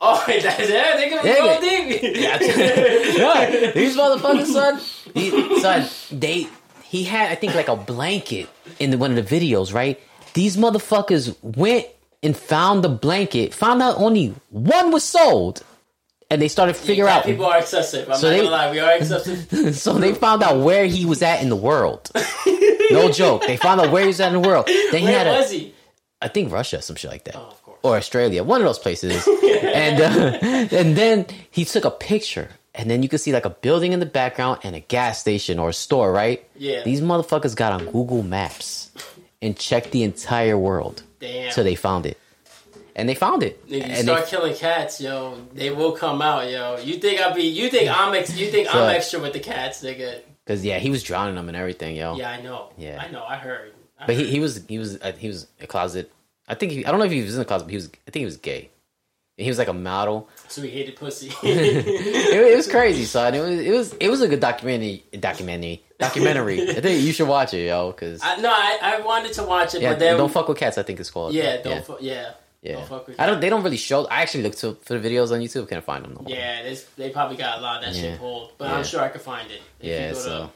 Oh, that's it? They gonna go dig. No, these motherfuckers, son. He, son, they. He had, I think, like a blanket in the, one of the videos, right? These motherfuckers went and found the blanket, found out only one was sold, and they started figuring yeah, out... People are excessive. I'm so not going to lie. We are excessive. So they found out where he was at in the world. No joke. They found out where he was at in the world. Then he where had was a, he? I think Russia, some shit like that. Oh, of course. Or Australia. One of those places. and uh, And then he took a picture and then you could see like a building in the background and a gas station or a store, right? Yeah. These motherfuckers got on Google Maps and checked the entire world. Damn. So they found it. And they found it. If you and start they... killing cats, yo, they will come out, yo. You think I be? You think I'm? Ex, you think so, I'm extra with the cats, nigga? Because yeah, he was drowning them and everything, yo. Yeah, I know. Yeah, I know. I heard. I but heard. He, he was he was uh, he was a closet. I think he, I don't know if he was in the closet, but he was. I think he was gay. And he was like a model. So he hated pussy. it, it was crazy, son. It was it was it was a good documentary. Documentary. Documentary. I think you should watch it, yo. Cause I, no, I, I wanted to watch it, yeah, but then Don't Fuck with Cats. I think it's called. Yeah. But, don't. Yeah. Fu- yeah. Yeah, don't fuck with I don't. They don't really show. I actually looked to, for the videos on YouTube. Can't find them. No yeah, they probably got a lot of that yeah. shit pulled, but yeah. I'm sure I could find it. If yeah, you go so to,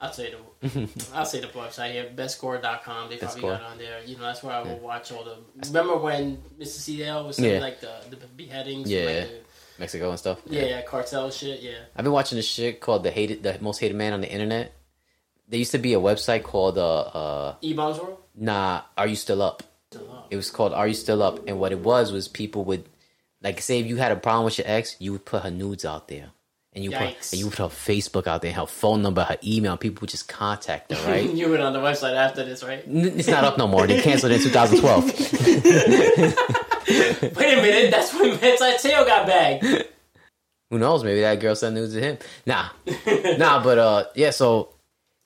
I'll say the I'll say the website here, best score dot com. They best probably score. Got on there. You know, that's where I will yeah. watch all the. Remember when Mister Fidel was saying yeah. like the, the beheadings? Yeah, like the, Mexico and stuff. Yeah, yeah, cartel shit. Yeah, I've been watching this shit called the hated, the most hated man on the internet. There used to be a website called uh, uh E-Bombs World. Nah, Are You Still Up? It was called Are You Still Up? And what it was was people would, like, say if you had a problem with your ex, you would put her nudes out there. And you, put, and you put her Facebook out there, her phone number, her email. People would just contact her, right? You went on the website after this, right? It's not up no more. They canceled it in twenty twelve. Wait a minute. That's when Manti Teo got bagged. Who knows? Maybe that girl sent nudes to him. Nah. Nah, but, uh, yeah, so,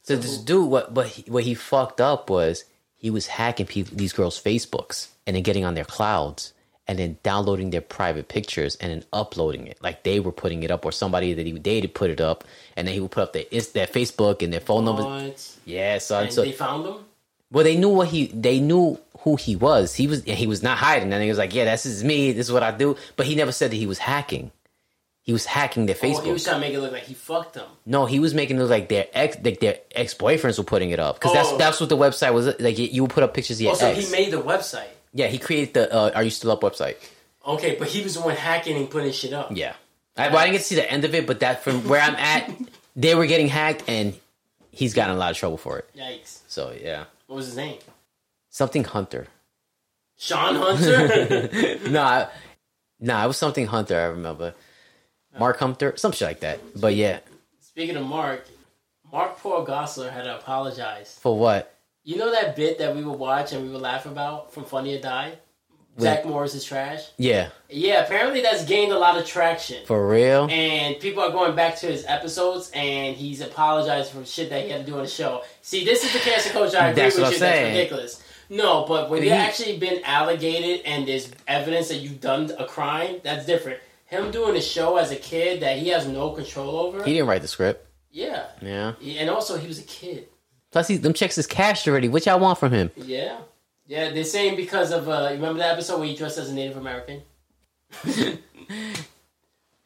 so this dude, what, what, he, what he fucked up was, he was hacking people, these girls' Facebooks, and then getting on their clouds and then downloading their private pictures and then uploading it. Like they were putting it up or somebody that he dated put it up, and then he would put up their, their Facebook and their phone what? numbers. Yeah, son. And so they found him? Well, they knew what he, they knew who he was. He was, he was not hiding. And he was like, yeah, this is me. This is what I do. But he never said that he was hacking. He was hacking their Facebook. Oh, he was trying to make it look like he fucked them. No, he was making it look like their ex, like their ex boyfriends were putting it up because oh. that's that's what the website was like. You would put up pictures of your oh, so ex. He made the website. Yeah, he created the uh, Are You Still Up website. Okay, but he was the one hacking and putting shit up. Yeah, I, well, I didn't get to see the end of it, but that from where I'm at, they were getting hacked, and he's gotten in a lot of trouble for it. Yikes! So yeah, what was his name? Something Hunter. Sean Hunter? no, nah, nah, it was something Hunter. I remember. Mark Hunter, some shit like that. But yeah. Speaking of Mark, Mark Paul Gosselaar had to apologize. For what? You know that bit that we would watch and we would laugh about from Funny or Die? With... Zach Morris is trash? Yeah. Yeah, apparently that's gained a lot of traction. For real? And people are going back to his episodes and he's apologizing for shit that he had to do on the show. See, this is the cancer culture I agree with you. Saying. That's ridiculous. No, but when you've he... actually been allegated and there's evidence that you've done a crime, that's different. Him doing a show as a kid that he has no control over. He didn't write the script. Yeah. Yeah. And also, he was a kid. Plus, he, them checks is cashed already. What y'all want from him? Yeah. Yeah, they're saying because of... Uh, remember that episode where he dressed as a Native American? yeah,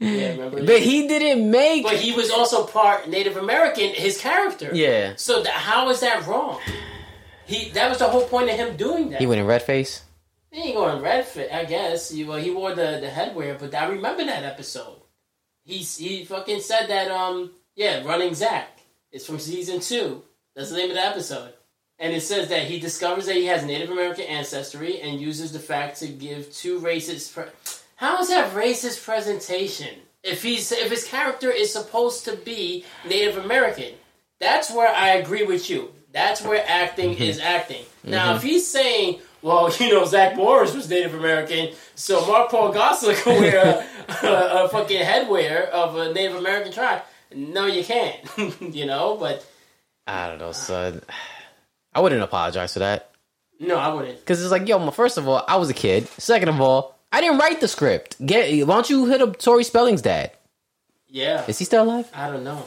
remember? But he didn't make... But he was also part Native American, his character. Yeah. So th- how is that wrong? He That was the whole point of him doing that. He went in red face? He ain't going red fit, I guess. He, well, he wore the, the headwear, but I remember that episode. He he fucking said that, um, yeah, Running Zach. It's from season two. That's the name of the episode. And it says that he discovers that he has Native American ancestry and uses the fact to give two racist... Pre- How is that racist presentation? If he's if his character is supposed to be Native American, that's where I agree with you. That's where acting mm-hmm. is acting. Mm-hmm. Now, if he's saying... Well, you know, Zach Morris was Native American, so Mark Paul Gosselaar could wear a, a, a fucking headwear of a Native American tribe. No, you can't, you know, but... I don't know, son. I wouldn't apologize for that. No, I wouldn't. Because it's like, yo, well, first of all, I was a kid. Second of all, I didn't write the script. Get, why don't you hit up Tori Spelling's dad? Yeah. Is he still alive? I don't know.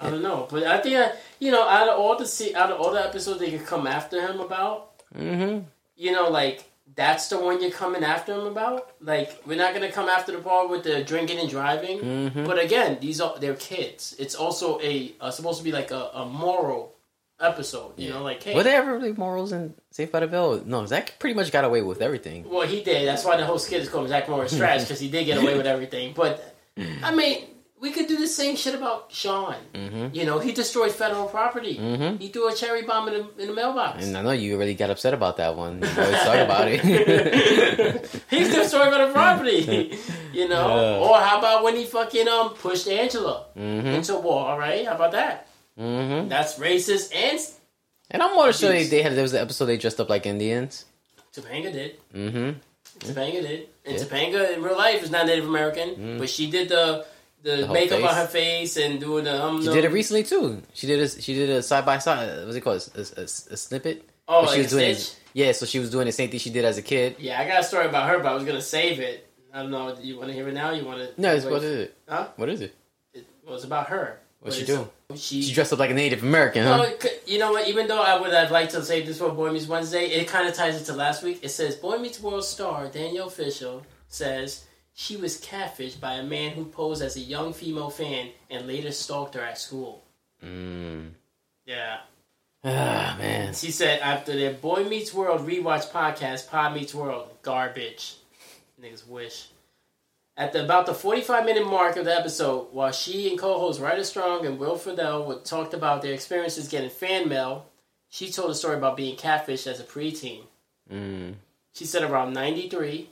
I don't know, but I think, I, you know, out of all the se- out of all the episodes they could come after him about... Mm-hmm. You know, like, that's the one you're coming after him about? Like, we're not going to come after the part with the drinking and driving. Mm-hmm. But again, these are, they're kids. It's also a, uh, supposed to be like a, a moral episode. You yeah. know, like, hey. Were there ever really morals in Saved by the Bell? No, Zach pretty much got away with everything. Well, he did. That's why the whole skit is called Zach Morris Trash, because he did get away with everything. But, I mean, we could do the same shit about Sean. Mm-hmm. You know, he destroyed federal property. Mm-hmm. He threw a cherry bomb in the, in the mailbox. And I know you already got upset about that one. You always talk about it. He's destroyed federal property. You know? Yeah. Or how about when he fucking um pushed Angela mm-hmm. into a wall, all right? How about that? Mm-hmm. That's racist and... And I'm more sure they, they had... There was an episode they dressed up like Indians. Topanga did. Mm-hmm. Topanga did. And yeah. Topanga in real life is not Native American, mm. but she did the... The, the makeup face. On her face and doing the um. She did it recently too. She did a she did a side by side. What's it called? A, a, a, a snippet. Oh, like she was a doing stitch? It, yeah, so she was doing the same thing she did as a kid. Yeah, I got a story about her, but I was gonna save it. I don't know. You want to hear it now? You want to? No, it's, what is it? Huh? What is it? It well, it's about her. What's she doing? She, she dressed up like a Native American, huh? Well, you know what? Even though I would have liked to save this for Boy Meets Wednesday, it kind of ties it to last week. It says Boy Meets World star Danielle Fishel says. She was catfished by a man who posed as a young female fan and later stalked her at school. Mm. Yeah. Ah, man. She said after their Boy Meets World rewatch podcast, Pod Meets World, garbage. Niggas wish. At the, about the forty-five minute mark of the episode, while she and co-host Ryder Strong and Will Friedle would talked about their experiences getting fan mail, she told a story about being catfished as a preteen. Mm. She said around ninety-three...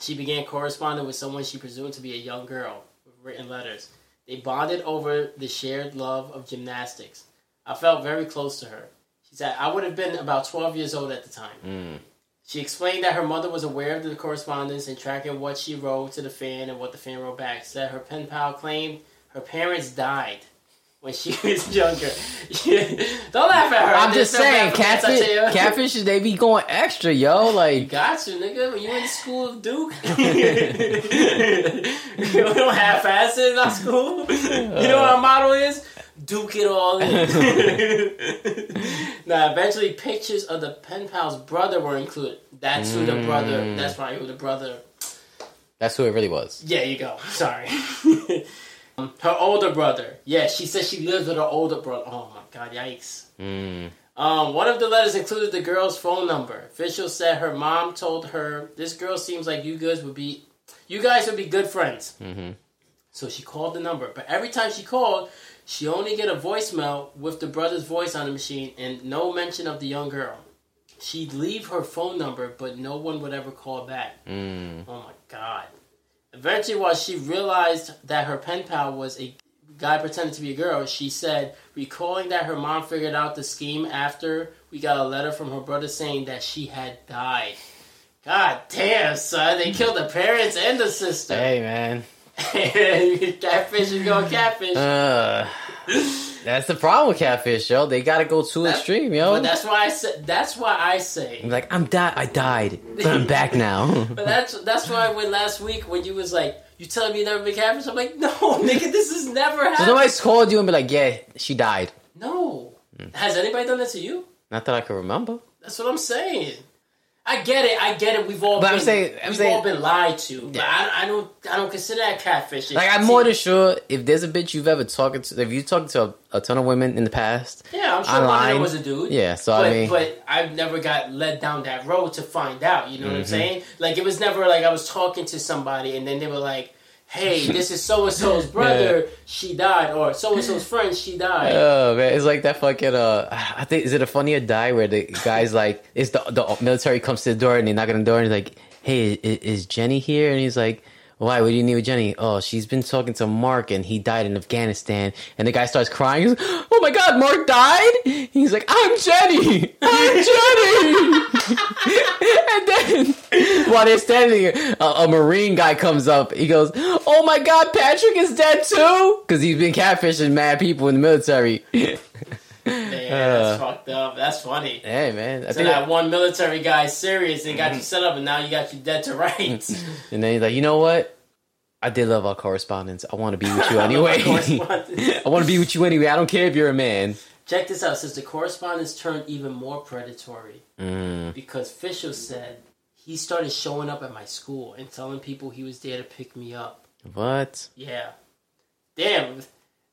She began corresponding with someone she presumed to be a young girl, with written letters. They bonded over the shared love of gymnastics. I felt very close to her. She said, I would have been about twelve years old at the time. Mm. She explained that her mother was aware of the correspondence and tracking what she wrote to the fan and what the fan wrote back. Said her pen pal claimed her parents died when she was younger. Don't laugh at her. I'm just saying, catfish, catfish, they be going extra, yo. Like, you got you, nigga. When you in the school of Duke, you don't half ass it in our school. You know what our motto is? Duke it all in. Now, eventually, pictures of the pen pal's brother were included. That's who the brother. That's probably who the brother. That's who it really was. Yeah, you go. Sorry. Her older brother. Yeah, she said she lives with her older brother. Oh, my God, yikes. Mm. Um, one of the letters included the girl's phone number. Fishel said her mom told her, this girl seems like you guys would be you guys would be good friends. Mm-hmm. So she called the number. But every time she called, she only get a voicemail with the brother's voice on the machine and no mention of the young girl. She'd leave her phone number, but no one would ever call back. Mm. Oh, my God. Eventually, while she realized that her pen pal was a guy pretending to be a girl, she said, recalling that her mom figured out the scheme after we got a letter from her brother saying that she had died. God damn, son. They killed the parents and the sister. Hey, man. Catfish is going catfish. Uh, that's the problem with catfish, yo. They gotta go too that's, extreme, yo. But that's why I say. That's why I say. I'm like I'm di- I died, but I'm back now. But that's that's why when last week when you was like, you telling me you never been catfish, I'm like, no, nigga, this has never happened. So nobody's called you and be like, yeah, she died. No, mm. Has anybody done that to you? Not that I can remember. That's what I'm saying. I get it, I get it. We've all but been, I'm saying, I'm we've saying, all been lied to. But yeah. I, I don't, I don't consider that catfishing. Like I'm more than sure if there's a bitch you've ever talked to, if you talked to a, a ton of women in the past, yeah, I'm sure online, there was a dude. Yeah, so but, I mean, but I've never got led down that road to find out. You know mm-hmm. what I'm saying? Like it was never like I was talking to somebody and then they were like, "Hey, this is so and so's brother. Yeah. She died," or "So and so's friend. She died." Oh man, it's like that fucking. Uh, I think is it a Funny or Die where the guy's like, "It's the the military comes to the door and they knock on the door and he's like, hey, is, is Jenny here?" And he's like, "Why? What do you need with Jenny?" "Oh, she's been talking to Mark and he died in Afghanistan." And the guy starts crying. He's like, "Oh my God, Mark died?" He's like, "I'm Jenny. I'm Jenny." And then while they're standing here, a, a Marine guy comes up. He goes, "Oh my God, Patrick is dead too?" Because he's been catfishing mad people in the military. Man, that's uh, fucked up. That's funny. Hey, man. I so think that I, one military guy is serious and got mm-hmm. you set up, and now you got you dead to rights. And then he's like, you know what? I did love our correspondence. I want to be with you anyway. I, I want to be with you anyway. I don't care if you're a man. Check this out. It says the correspondence turned even more predatory mm. because Fishel said he started showing up at my school and telling people he was there to pick me up. What? Yeah. Damn.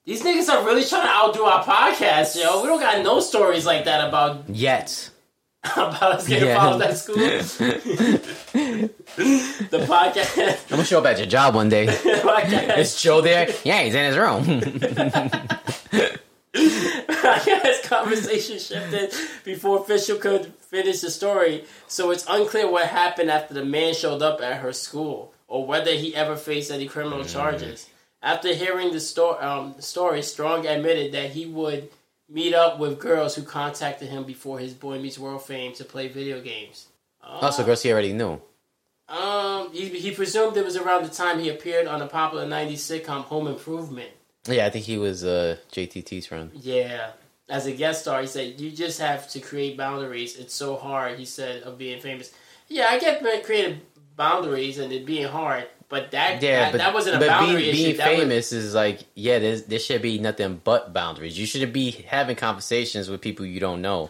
These niggas are really trying to outdo our podcast, yo. We don't got no stories like that about... Yet. About us getting yeah. followed at school. The podcast... I'm going to show up at your job one day. Is Joe there? Yeah, he's in his room. Podcast conversation shifted before Fishel could finish the story, so it's unclear what happened after the man showed up at her school. or whether he ever faced any criminal mm. charges. After hearing the sto- um, story, Strong admitted that he would meet up with girls who contacted him before his Boy Meets World fame to play video games. Uh, oh, so girls he already knew. Um, he, he presumed it was around the time he appeared on the popular nineties sitcom Home Improvement. Yeah, I think he was uh, J T T's friend. Yeah. As a guest star, he said, you just have to create boundaries. It's so hard, he said, of being famous. Yeah, I get creating boundaries and it being hard, but that yeah, that, but, that wasn't a boundary being, issue. Being that famous was, is like, yeah, there should be nothing but boundaries. You shouldn't be having conversations with people you don't know.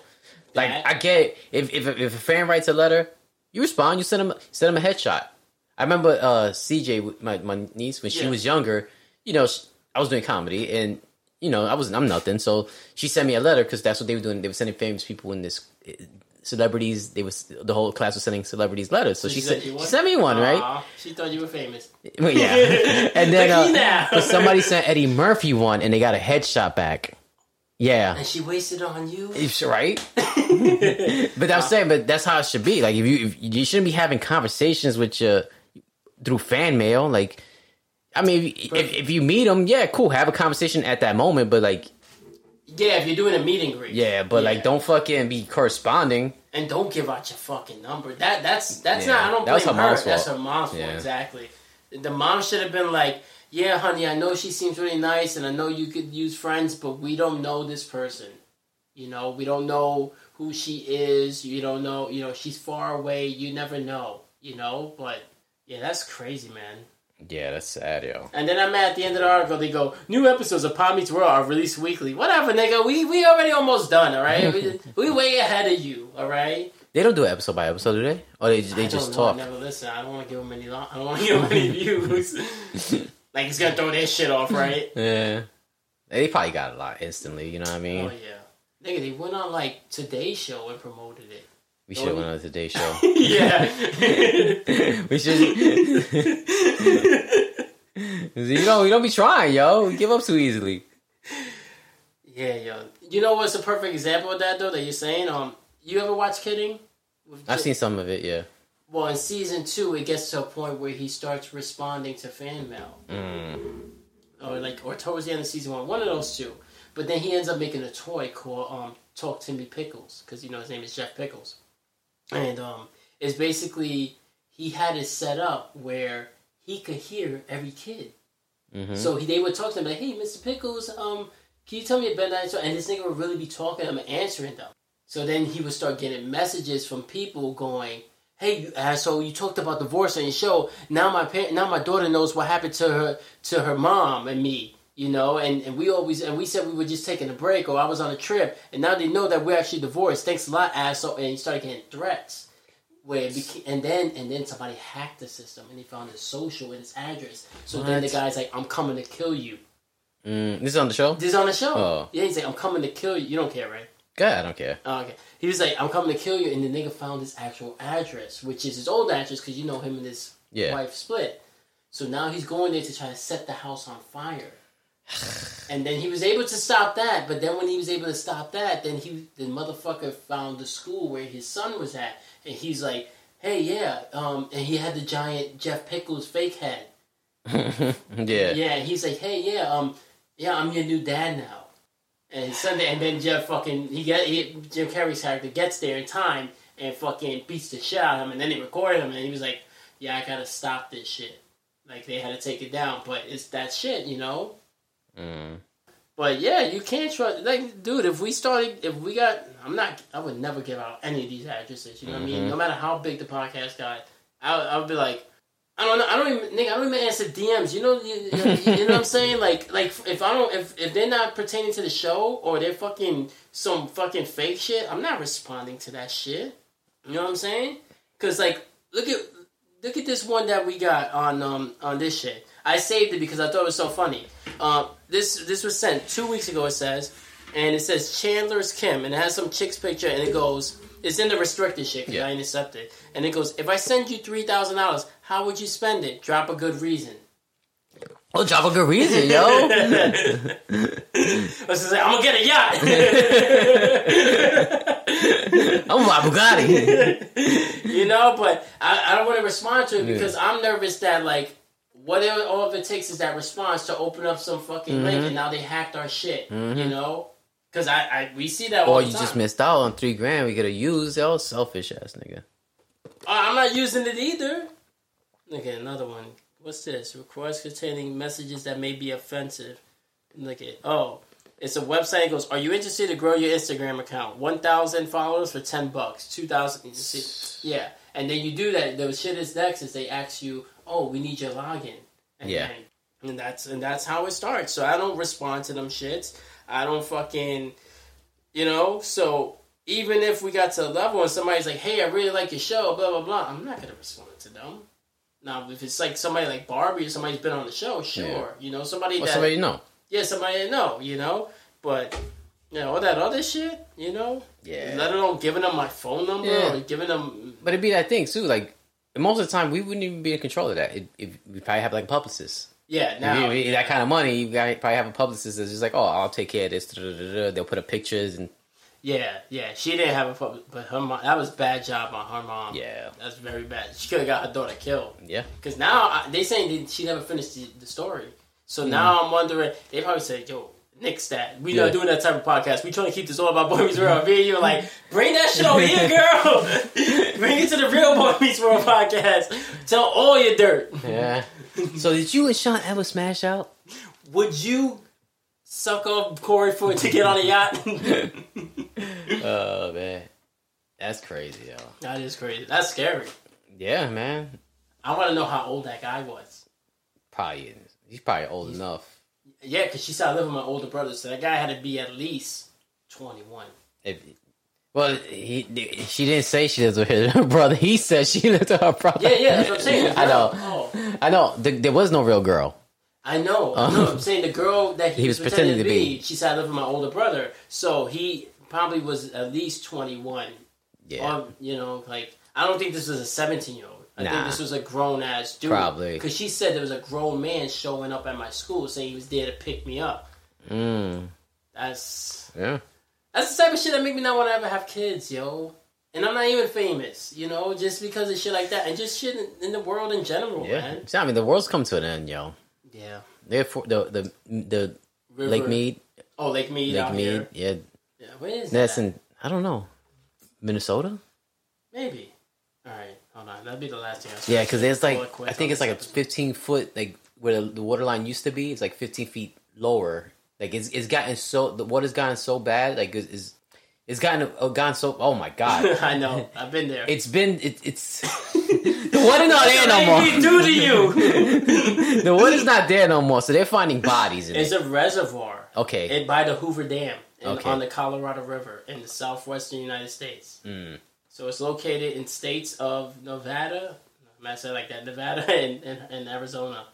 Like, that, I get it. If, if, if a fan writes a letter, you respond, you send him, send him a headshot. I remember uh, C J, my, my niece, when she yeah. was younger, you know, she, I was doing comedy and... You know, I was I'm nothing. So she sent me a letter because that's what they were doing. They were sending famous people in this celebrities. They was the whole class was sending celebrities letters. So she, she said, she sent me one, aww, right? She thought you were famous. Well, yeah, and then uh, but somebody sent Eddie Murphy one, and they got a headshot back. Yeah, and she wasted on you, it's right? But I'm saying, but that's how it should be. Like if you if you shouldn't be having conversations with your through fan mail, like. I mean, if, if, if you meet them, yeah, cool. Have a conversation at that moment, but like... Yeah, if you're doing a meet and greet. Yeah, but yeah. like, don't fucking be corresponding. And don't give out your fucking number. That That's that's yeah. not... I don't blame that her. Mom's fault. That's her mom's yeah. fault, exactly. The mom should have been like, yeah, honey, I know she seems really nice, and I know you could use friends, but we don't know this person. You know, we don't know who she is. You don't know... You know, she's far away. You never know, you know? But, yeah, that's crazy, man. Yeah, that's sad, yo. And then I'm at the end of the article, they go, new episodes of Pod Meets World are released weekly. Whatever, nigga. We we already almost done, all right? We, we way ahead of you, all right? They don't do episode by episode, do they? Or they, they just know, talk? I never listen. I don't want to give them any, lo- I don't want to give them any views. Like, he's going to throw that shit off, right? Yeah. They probably got a lot instantly, you know what I mean? Oh, yeah. Nigga, they went on, like, Today's Show and promoted it. We should have went on Today's Show. Yeah. We should. You know, we don't be trying, yo. We give up too easily. Yeah, yo. You know what's a perfect example of that, though, that you're saying? Um, You ever watch Kidding? I've J- seen some of it, yeah. Well, in season two, it gets to a point where he starts responding to fan mail. Mm. Or, like, or towards the end of season one. One of those two. But then he ends up making a toy called um, Talk to Me Pickles. Because, you know, his name is Jeff Pickles. And um, it's basically, he had it set up where he could hear every kid. Mm-hmm. So he, they would talk to him like, hey, Mister Pickles, um, can you tell me about that? And this nigga would really be talking to him and answering them. So then he would start getting messages from people going, hey, you asshole, you talked about divorce on your show. Now my parent, now my daughter knows what happened to her to her mom and me. You know, and, and we always, and we said we were just taking a break or I was on a trip. And now they know that we're actually divorced. Thanks a lot, asshole. And he started getting threats. Where it became, and then and then somebody hacked the system and they found his social and his address. So what? Then the guy's like, I'm coming to kill you. Mm, this is on the show? This is on the show. Oh. Yeah, he's like, I'm coming to kill you. You don't care, right? God, I don't care. Oh, okay. He was like, I'm coming to kill you. And the nigga found his actual address, which is his old address because you know him and his yeah. wife split. So now he's going there to try to set the house on fire. And then he was able to stop that, but then when he was able to stop that, then he the motherfucker found the school where his son was at, and he's like, hey, yeah, um, and he had the giant Jeff Pickles fake head. Yeah. Yeah, he's like, hey, yeah, um, yeah, I'm your new dad now. And Sunday, and then Jeff fucking, he got, he, Jim Carrey's character gets there in time, and fucking beats the shit out of him, and then they record him, and he was like, yeah, I gotta stop this shit. Like, they had to take it down, but it's that shit, you know? Mm. But yeah, you can't trust. Like, dude, if we started, if we got, I'm not. I would never give out any of these addresses. You know mm-hmm. what I mean? No matter how big the podcast got, I I would be like, I don't know. I don't even. Nigga, I don't even answer D Ms. You know. You, you, know, you know what I'm saying? Like, like if I don't, if if they're not pertaining to the show or they're fucking some fucking fake shit, I'm not responding to that shit. You know what I'm saying? Because like, look at look at this one that we got on um on this shit. I saved it because I thought it was so funny. Uh, this this was sent two weeks ago, it says. And it says, Chandler's Kim. And it has some chick's picture. And it goes, it's in the restricted shit because yeah. I intercepted. And it goes, if I send you three thousand dollars, how would you spend it? Drop a good reason. I'll drop a good reason, yo. Let's just say, I'm gonna get a yacht. I'm my Bugatti. You know, but I, I don't want to respond to it because yeah. I'm nervous that, like, what it, all of it takes is that response to open up some fucking mm-hmm. link, and now they hacked our shit, mm-hmm. you know? Because I, I, we see that all the time. Or you just missed out on three grand. We could have used. Yo, selfish ass nigga. Uh, I'm not using it either. Okay, another one. What's this? Records containing messages that may be offensive. Look at oh, it's a website. It goes, are you interested to grow your Instagram account? One thousand followers for ten bucks. Two thousand. Yeah, and then you do that. The shit is next is they ask you, oh, we need your login. And yeah, then, and that's and that's how it starts. So I don't respond to them shits. I don't fucking, you know. So even if we got to a level and somebody's like, hey, I really like your show, blah blah blah, I'm not gonna respond to them. Now, if it's like somebody like Barbie or somebody's been on the show, sure. Yeah. You know, somebody or that... somebody you know. Yeah, somebody you know, you know? But, you know, all that other shit, you know? Yeah. Let alone giving them my phone number yeah. or giving them... But it'd be that thing, too. Like, most of the time, we wouldn't even be in control of that. It, it, we probably have, like, publicists. Yeah, now... If you, if that kind of money, you probably have a publicist that's just like, oh, I'll take care of this. They'll put up pictures and... Yeah, yeah. She didn't have a problem, but her mom, that was a bad job on her mom. Yeah. That's very bad. She could have got her daughter killed. Yeah. Because now, I, they saying she never finished the, the story. So mm. now I'm wondering, they probably said, yo, nix that. We yeah. not doing that type of podcast. We trying to keep this all about Boy Meets World. Me and you are like, bring that shit over here, girl. Bring it to the real Boy Meets World podcast. Tell all your dirt. Yeah. So did you and Sean ever smash out? Would you suck up Corey Ford to get on a yacht? Oh man, that's crazy, yo. That is crazy. That's scary. Yeah, man. I want to know how old that guy was. Probably he's probably old he's, enough. Yeah, because she said I live with my older brother, so that guy had to be at least twenty-one. If, well, he she didn't say she lives with her brother. He said she lives with her brother. Yeah, yeah, that's what I'm saying. I know. Oh. I know. The, there was no real girl. I know. Um, I know. I'm saying the girl that he, he was pretending, pretending to be, be. She said I live with my older brother, so he. Probably was at least twenty-one. Yeah. Or, you know, like, I don't think this was a seventeen-year-old. I nah. think this was a grown-ass dude. Probably. Because she said there was a grown man showing up at my school saying he was there to pick me up. Mm. That's... Yeah. That's the type of shit that make me not want to ever have kids, yo. And I'm not even famous, you know, just because of shit like that. And just shit in, in the world in general, yeah. man. I mean, the world's come to an end, yo. Yeah. Therefore, the... The... the River. Lake Mead. Oh, Lake Mead Lake out Mead, here. yeah. Yeah, where is That's that? in, I don't know, Minnesota? Maybe. All right, hold on. That'd be the last thing I saw. Yeah, because there's like, I think it's like a fifteen-foot, like where the, the water line used to be, it's like fifteen feet lower. Like it's it's gotten so, the water's gotten so bad, like it's, it's, it's gotten, oh, gotten so, oh my God. I know, I've been there. It's been, it, it's, the water's not there no more. What do you do to you? The water's not there no more, so they're finding bodies in it. It's a reservoir. Okay. It, by the Hoover Dam. In, okay. On the Colorado River in the southwestern United States. Mm. So it's located in states of Nevada, I said like that, Nevada and, and, and Arizona.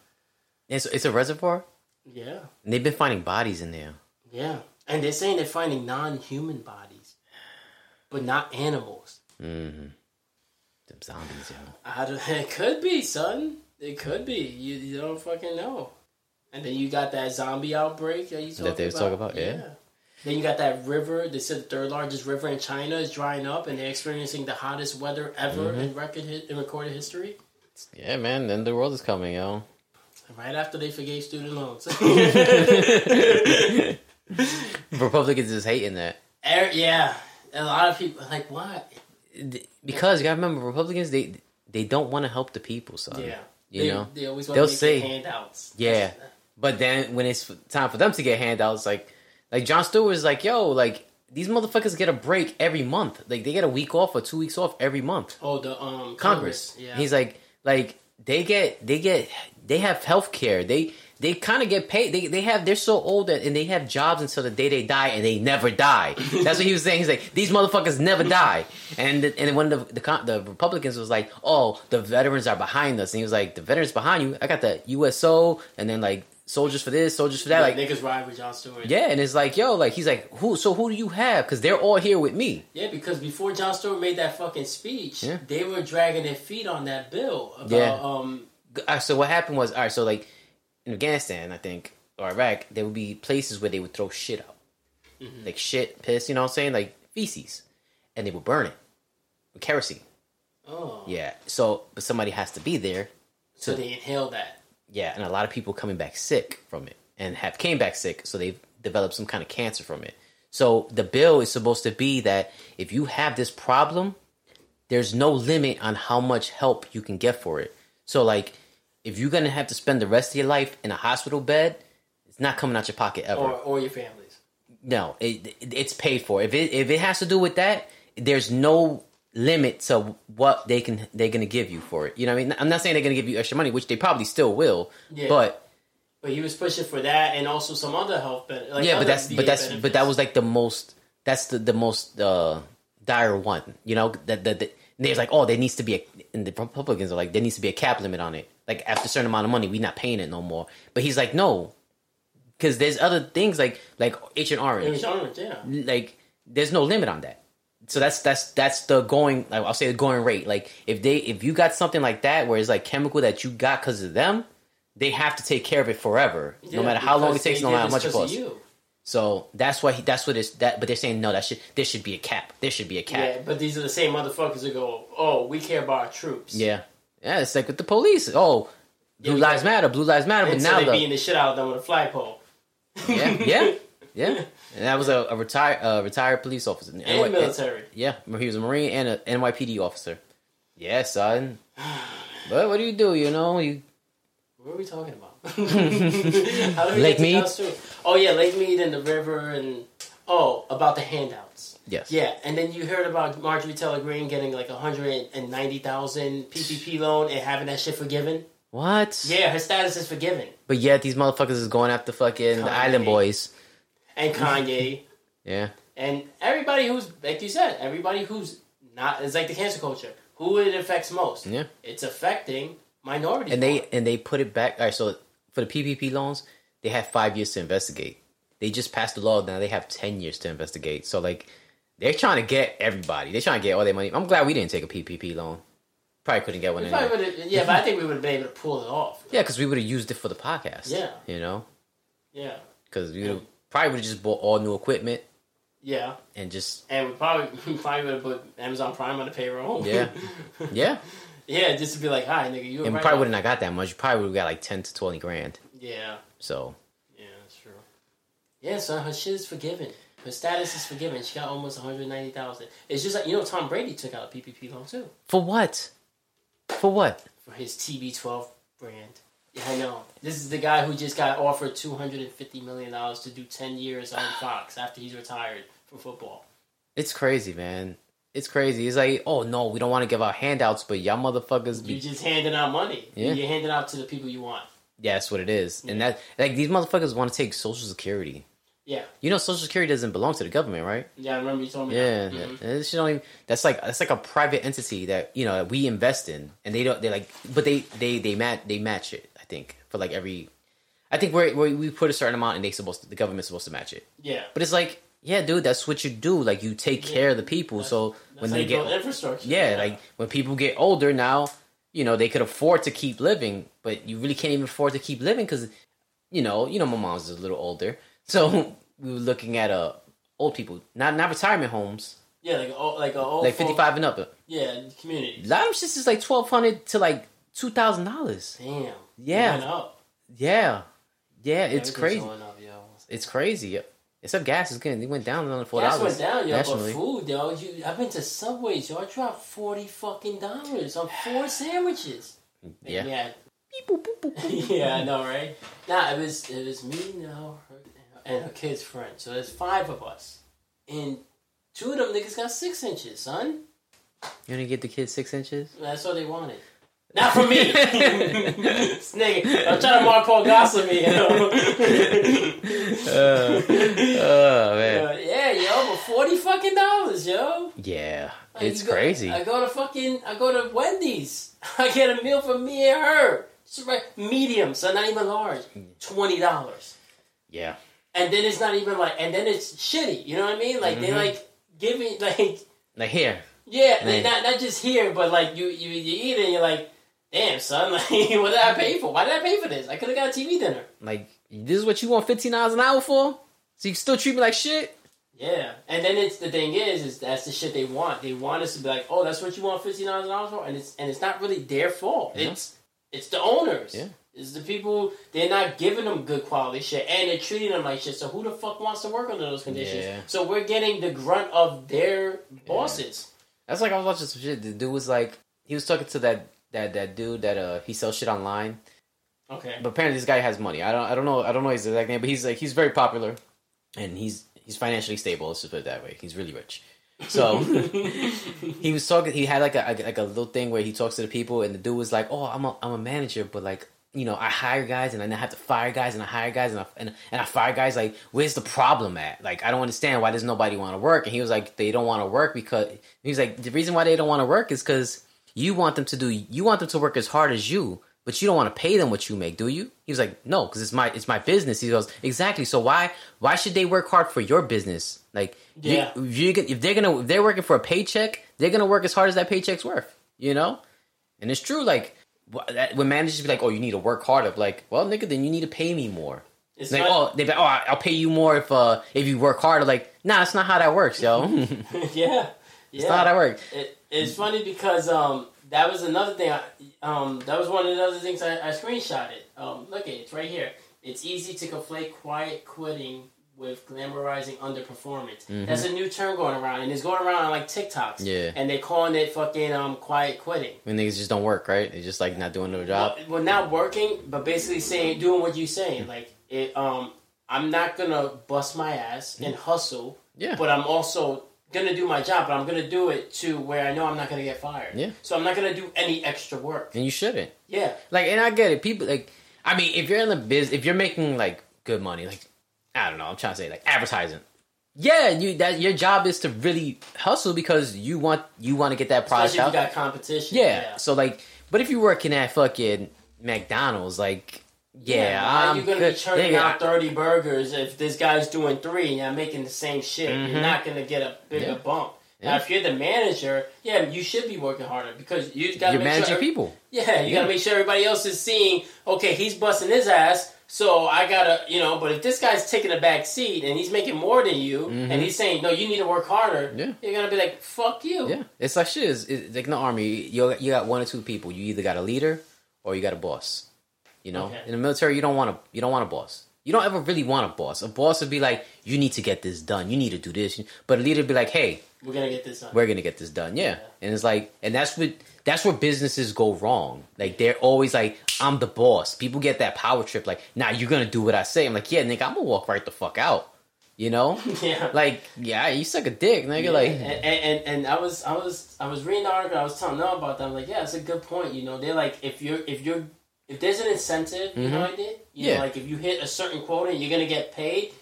It's, it's a reservoir? Yeah. And they've been finding bodies in there. Yeah. And they're saying they're finding non-human bodies, but not animals. Mm-hmm. Them zombies, yo. I don't, it could be, son. It could be. You, you don't fucking know. And then you got that zombie outbreak that you talking about. That they were talking about, yeah. yeah. Then you got that river. They said the third largest river in China is drying up, and they're experiencing the hottest weather ever mm-hmm. in record hi- in recorded history. Yeah, man. Then the world is coming, yo. Right after they forgave student loans, Republicans just hating that. Air, yeah, a lot of people like why? Because you gotta remember, Republicans they they don't want to help the people, son. Yeah, you they, know they always want to get handouts. Yeah, but then when it's time for them to get handouts, like. Like, Jon Stewart is like, yo, like, these motherfuckers get a break every month. Like, they get a week off or two weeks off every month. Oh, the, um... Congress. Congress. Yeah. He's like, like, they get, they get, they have health care. They, they kind of get paid. They, they have, they're so old that, and they have jobs until the day they die, and they never die. That's what he was saying. He's like, these motherfuckers never die. And, the, and one of the, the, the Republicans was like, oh, the veterans are behind us. And he was like, the veterans behind you? I got the U S O, and then, like, soldiers for this, soldiers for that. Like, like niggas ride with Jon Stewart. Yeah, and it's like, yo, like he's like, who? So who do you have? Because they're all here with me. Yeah, because before Jon Stewart made that fucking speech, yeah. they were dragging their feet on that bill. About, yeah. Um. So what happened was, all right. So like, in Afghanistan, I think, or Iraq, there would be places where they would throw shit out. Mm-hmm. Like shit, piss, you know what I'm saying? Like feces. And they would burn it with kerosene. Oh. Yeah. So, but somebody has to be there. So, so they inhale that. Yeah. And a lot of people coming back sick from it and have came back sick. So they've developed some kind of cancer from it. So the bill is supposed to be that if you have this problem, there's no limit on how much help you can get for it. So like, if you're going to have to spend the rest of your life in a hospital bed, it's not coming out your pocket ever. Or, or your family's. No, it, it, it's paid for. If it if it has to do with that, there's no limit to what they can they're gonna give you for it. You know what I mean? I'm not saying they're gonna give you extra money, which they probably still will. Yeah. But but he was pushing for that, and also some other health benefits. Like yeah, but that's V A but that's benefits. But that was like the most that's the the most uh, dire one. You know that the, the, there's like oh there needs to be a, and the Republicans are like there needs to be a cap limit on it. Like after a certain amount of money, we're not paying it no more. But he's like no. Because there's other things like like H and Orange. H and Orange, yeah. Like there's no limit on that, so that's that's that's the going. Like, I'll say the going rate. Like if they if you got something like that where it's like chemical that you got because of them, they have to take care of it forever, yeah, no matter how long it takes, no matter how much it costs. So that's why he, that's what it's that. But they're saying no, that should there should be a cap. There should be a cap. Yeah, but these are the same motherfuckers that go, oh, we care about our troops. Yeah, yeah. It's like with the police. Oh, Blue yeah, Lives Matter. Blue Lives Matter. And but now so they're beating the shit out of them with a flagpole. yeah, yeah, yeah. And that was a, a retired uh, retired police officer. And N Y- military. Yeah, he was a Marine and an N Y P D officer. Yeah, son. But what do you do, you know? You. What are we talking about? How do we Lake Mead? Oh, yeah, Lake Mead and the river and... Oh, about the handouts. Yes. Yeah, and then you heard about Marjorie Taylor Greene getting like one hundred ninety thousand P P P loan and having that shit forgiven. What? Yeah, her status is forgiven. But yet these motherfuckers is going after fucking Kanye. The Island Boys. And Kanye. Yeah. And everybody who's, like you said, everybody who's not, it's like the cancer culture. Who it affects most. Yeah. It's affecting minorities. And they, and they put it back, all right, so for the P P P loans, they have five years to investigate. They just passed the law, now they have ten years to investigate. So like, they're trying to get everybody. They're trying to get all their money. I'm glad we didn't take a P P P loan. Probably couldn't get one in anyway. Yeah, but I think we would have been able to pull it off. Yeah, because we would have used it for the podcast. Yeah. You know? Yeah. Because we would've, probably would have just bought all new equipment. Yeah. And just... And we probably we probably would have put Amazon Prime on the payroll. Yeah. Yeah. Yeah, just to be like, hi, nigga, you were And right we probably would have not got that much. You probably would have got like ten to twenty grand. Yeah. So. Yeah, that's true. Yeah, son, her shit is forgiven. Her status is forgiven. She got almost one hundred ninety thousand. It's just like, you know, Tom Brady took out a P P P loan too. For what? For what? For his T B twelve brand. Yeah, I know. This is the guy who just got offered two hundred fifty million dollars to do ten years on Fox after he's retired from football. It's crazy, man. It's crazy. It's like, oh, no, we don't want to give out handouts, but y'all motherfuckers... Be- you just handing out money. Yeah. You're handing out to the people you want. Yeah, that's what it is. Yeah. And that, like, these motherfuckers want to take Social Security. Yeah. You know Social Security doesn't belong to the government, right? Yeah, I remember you told me yeah, that. Yeah. Mm-hmm. This shit don't even, that's like that's like a private entity that, you know, that we invest in and they don't they like but they they they match they match it, I think. For like every I think we we put a certain amount and they supposed to, the government's supposed to match it. Yeah. But it's like, yeah, dude, that's what you do. Like you take yeah. care of the people. That's, so that's when they get infrastructure. Yeah, yeah, like when people get older now, you know, they could afford to keep living, but you really can't even afford to keep living cuz you know, you know my mom's a little older. So we were looking at uh, old people, not not retirement homes. Yeah, like old, like a old like fifty five and up. Yeah, community. A lot of shit is like twelve hundred to like two thousand dollars. Damn. Yeah. Went up. Yeah. Yeah, yeah, it's crazy. Up, yo. It's crazy. Except gas is good. They went down another four dollars. Gas went down, yo. Nationally. But food, yo. You, I've been to Subways, yo. I dropped forty fucking dollars on four sandwiches. Yeah. Yeah. Beep, boop, boop, boop, boop. Yeah, I know, right? Nah, it was it was me now. And her kid's friend. So there's five of us. And two of them niggas got six inches, son. You gonna get the kids six inches? That's all they wanted. Not from me! This nigga, I'm trying to Mark Paul Gossip me, you know? uh, oh, man. Uh, yeah, yo, but forty fucking dollars, yo. Yeah, like, it's go, crazy. I go to fucking, I go to Wendy's. I get a meal for me and her. It's right, medium, so not even large. twenty dollars. Yeah. And then it's not even like, and then it's shitty, you know what I mean? Like, mm-hmm. they like, giving, like... Like here. Yeah, like not, not just here, but like, you, you, you eat it and you're like, damn, son, like, what did I pay for? Why did I pay for this? I could have got a T V dinner. Like, this is what you want fifteen dollars an hour for? So you can still treat me like shit? Yeah. And then it's the thing is, is that's the shit they want. They want us to be like, oh, that's what you want fifteen dollars an hour for? And it's and it's not really their fault. Yeah. It's it's the owners. Yeah. It's the people, they're not giving them good quality shit, and they're treating them like shit, so who the fuck wants to work under those conditions? Yeah. So we're getting the grunt of their bosses. Yeah. That's like, I was watching some shit, the dude was like, he was talking to that that, that dude that, uh, he sells shit online. Okay. But apparently this guy has money. I don't I don't know I don't know his exact name, but he's like, he's very popular, and he's he's financially stable, let's just put it that way. He's really rich. So he was talking, he had like a like a little thing where he talks to the people, and the dude was like, oh, I'm a, I'm a manager, but like, you know, I hire guys and I have to fire guys and I hire guys and I, and, and I fire guys. Like, where's the problem at? Like, I don't understand why does nobody want to work? And he was like, they don't want to work because, he was like, the reason why they don't want to work is because you want them to do, you want them to work as hard as you, but you don't want to pay them what you make, do you? He was like, no, because it's my, it's my business. He goes, exactly. So why, why should they work hard for your business? Like, yeah. you, you, if they're going to, if they're working for a paycheck, they're going to work as hard as that paycheck's worth, you know? And it's true. Like, when managers be like, oh, you need to work harder. Like, well, nigga, then you need to pay me more. It's like, not- oh, they be like, oh, I'll pay you more if uh, if you work harder. Like, nah, that's not how that works, yo. yeah, yeah, it's not how that works. It, it's funny because um, that was another thing. I, um, that was one of the other things I, I screenshotted. Um, look at it, it's right here. It's easy to conflate quiet quitting with glamorizing underperformance. Mm-hmm. That's a new term going around, and it's going around on like TikToks. Yeah. And they're calling it fucking um quiet quitting. When niggas just don't work, right? They're just like not doing their job. Well, well, not working, but basically saying, doing what you're saying. Like, it, um, I'm not gonna bust my ass and hustle, yeah. but I'm also gonna do my job, but I'm gonna do it to where I know I'm not gonna get fired. Yeah. So I'm not gonna do any extra work. And you shouldn't. Yeah. Like, and I get it. People, like, I mean, if you're in the biz, if you're making like good money, like, I don't know, I'm trying to say, like, advertising. Yeah, you that your job is to really hustle because you want you want to get that product out. Especially if you got competition. Yeah. yeah. So, like, but if you're working at fucking McDonald's, like, yeah, yeah I'm you're going to be churning out thirty burgers if this guy's doing three and I'm making the same shit. Mm-hmm. You're not going to get a bigger yeah. bump. Yeah. Now, if you're the manager, yeah, you should be working harder because you got to make managing sure... managing people. Yeah, you yeah. got to make sure everybody else is seeing, okay, he's busting his ass... So I gotta, you know, but if this guy's taking a back seat and he's making more than you, mm-hmm. and he's saying, no, you need to work harder, yeah. you're gonna be like, fuck you. Yeah, it's like shit. It's, it's like in the army, you you got one or two people. You either got a leader or you got a boss. You know, okay. In the military, you don't want a you don't want a boss. You don't ever really want a boss. A boss would be like, you need to get this done. You need to do this. But a leader would be like, hey, we're gonna get this done. We're gonna get this done. Yeah, yeah. And it's like, and that's what. That's where businesses go wrong. Like, they're always like, I'm the boss. People get that power trip. Like, nah, you're going to do what I say. I'm like, yeah, nigga, I'm going to walk right the fuck out. You know? Yeah. Like, yeah, you suck a dick, nigga. Yeah. Like, and, and and I was I was I was reading the article. I was telling them about that. I'm like, yeah, it's a good point. You know, they're like, if you're if you're if there's an incentive, mm-hmm. you know what I did? You yeah. know, like if you hit a certain quota and you're going to get paid,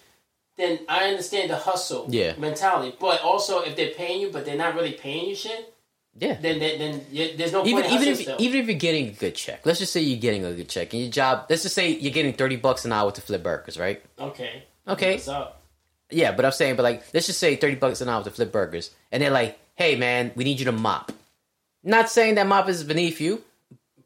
then I understand the hustle yeah. mentality. But also, if they're paying you, but they're not really paying you shit. Yeah. Then, then, then yeah, there's no even, point. Even if, even if you're getting a good check, let's just say you're getting a good check, and your job, let's just say you're getting thirty bucks an hour to flip burgers, right? Okay. Okay. What's up? Yeah, but I'm saying, but like, let's just say thirty bucks an hour to flip burgers, and they're like, "Hey, man, we need you to mop." Not saying that mop is beneath you,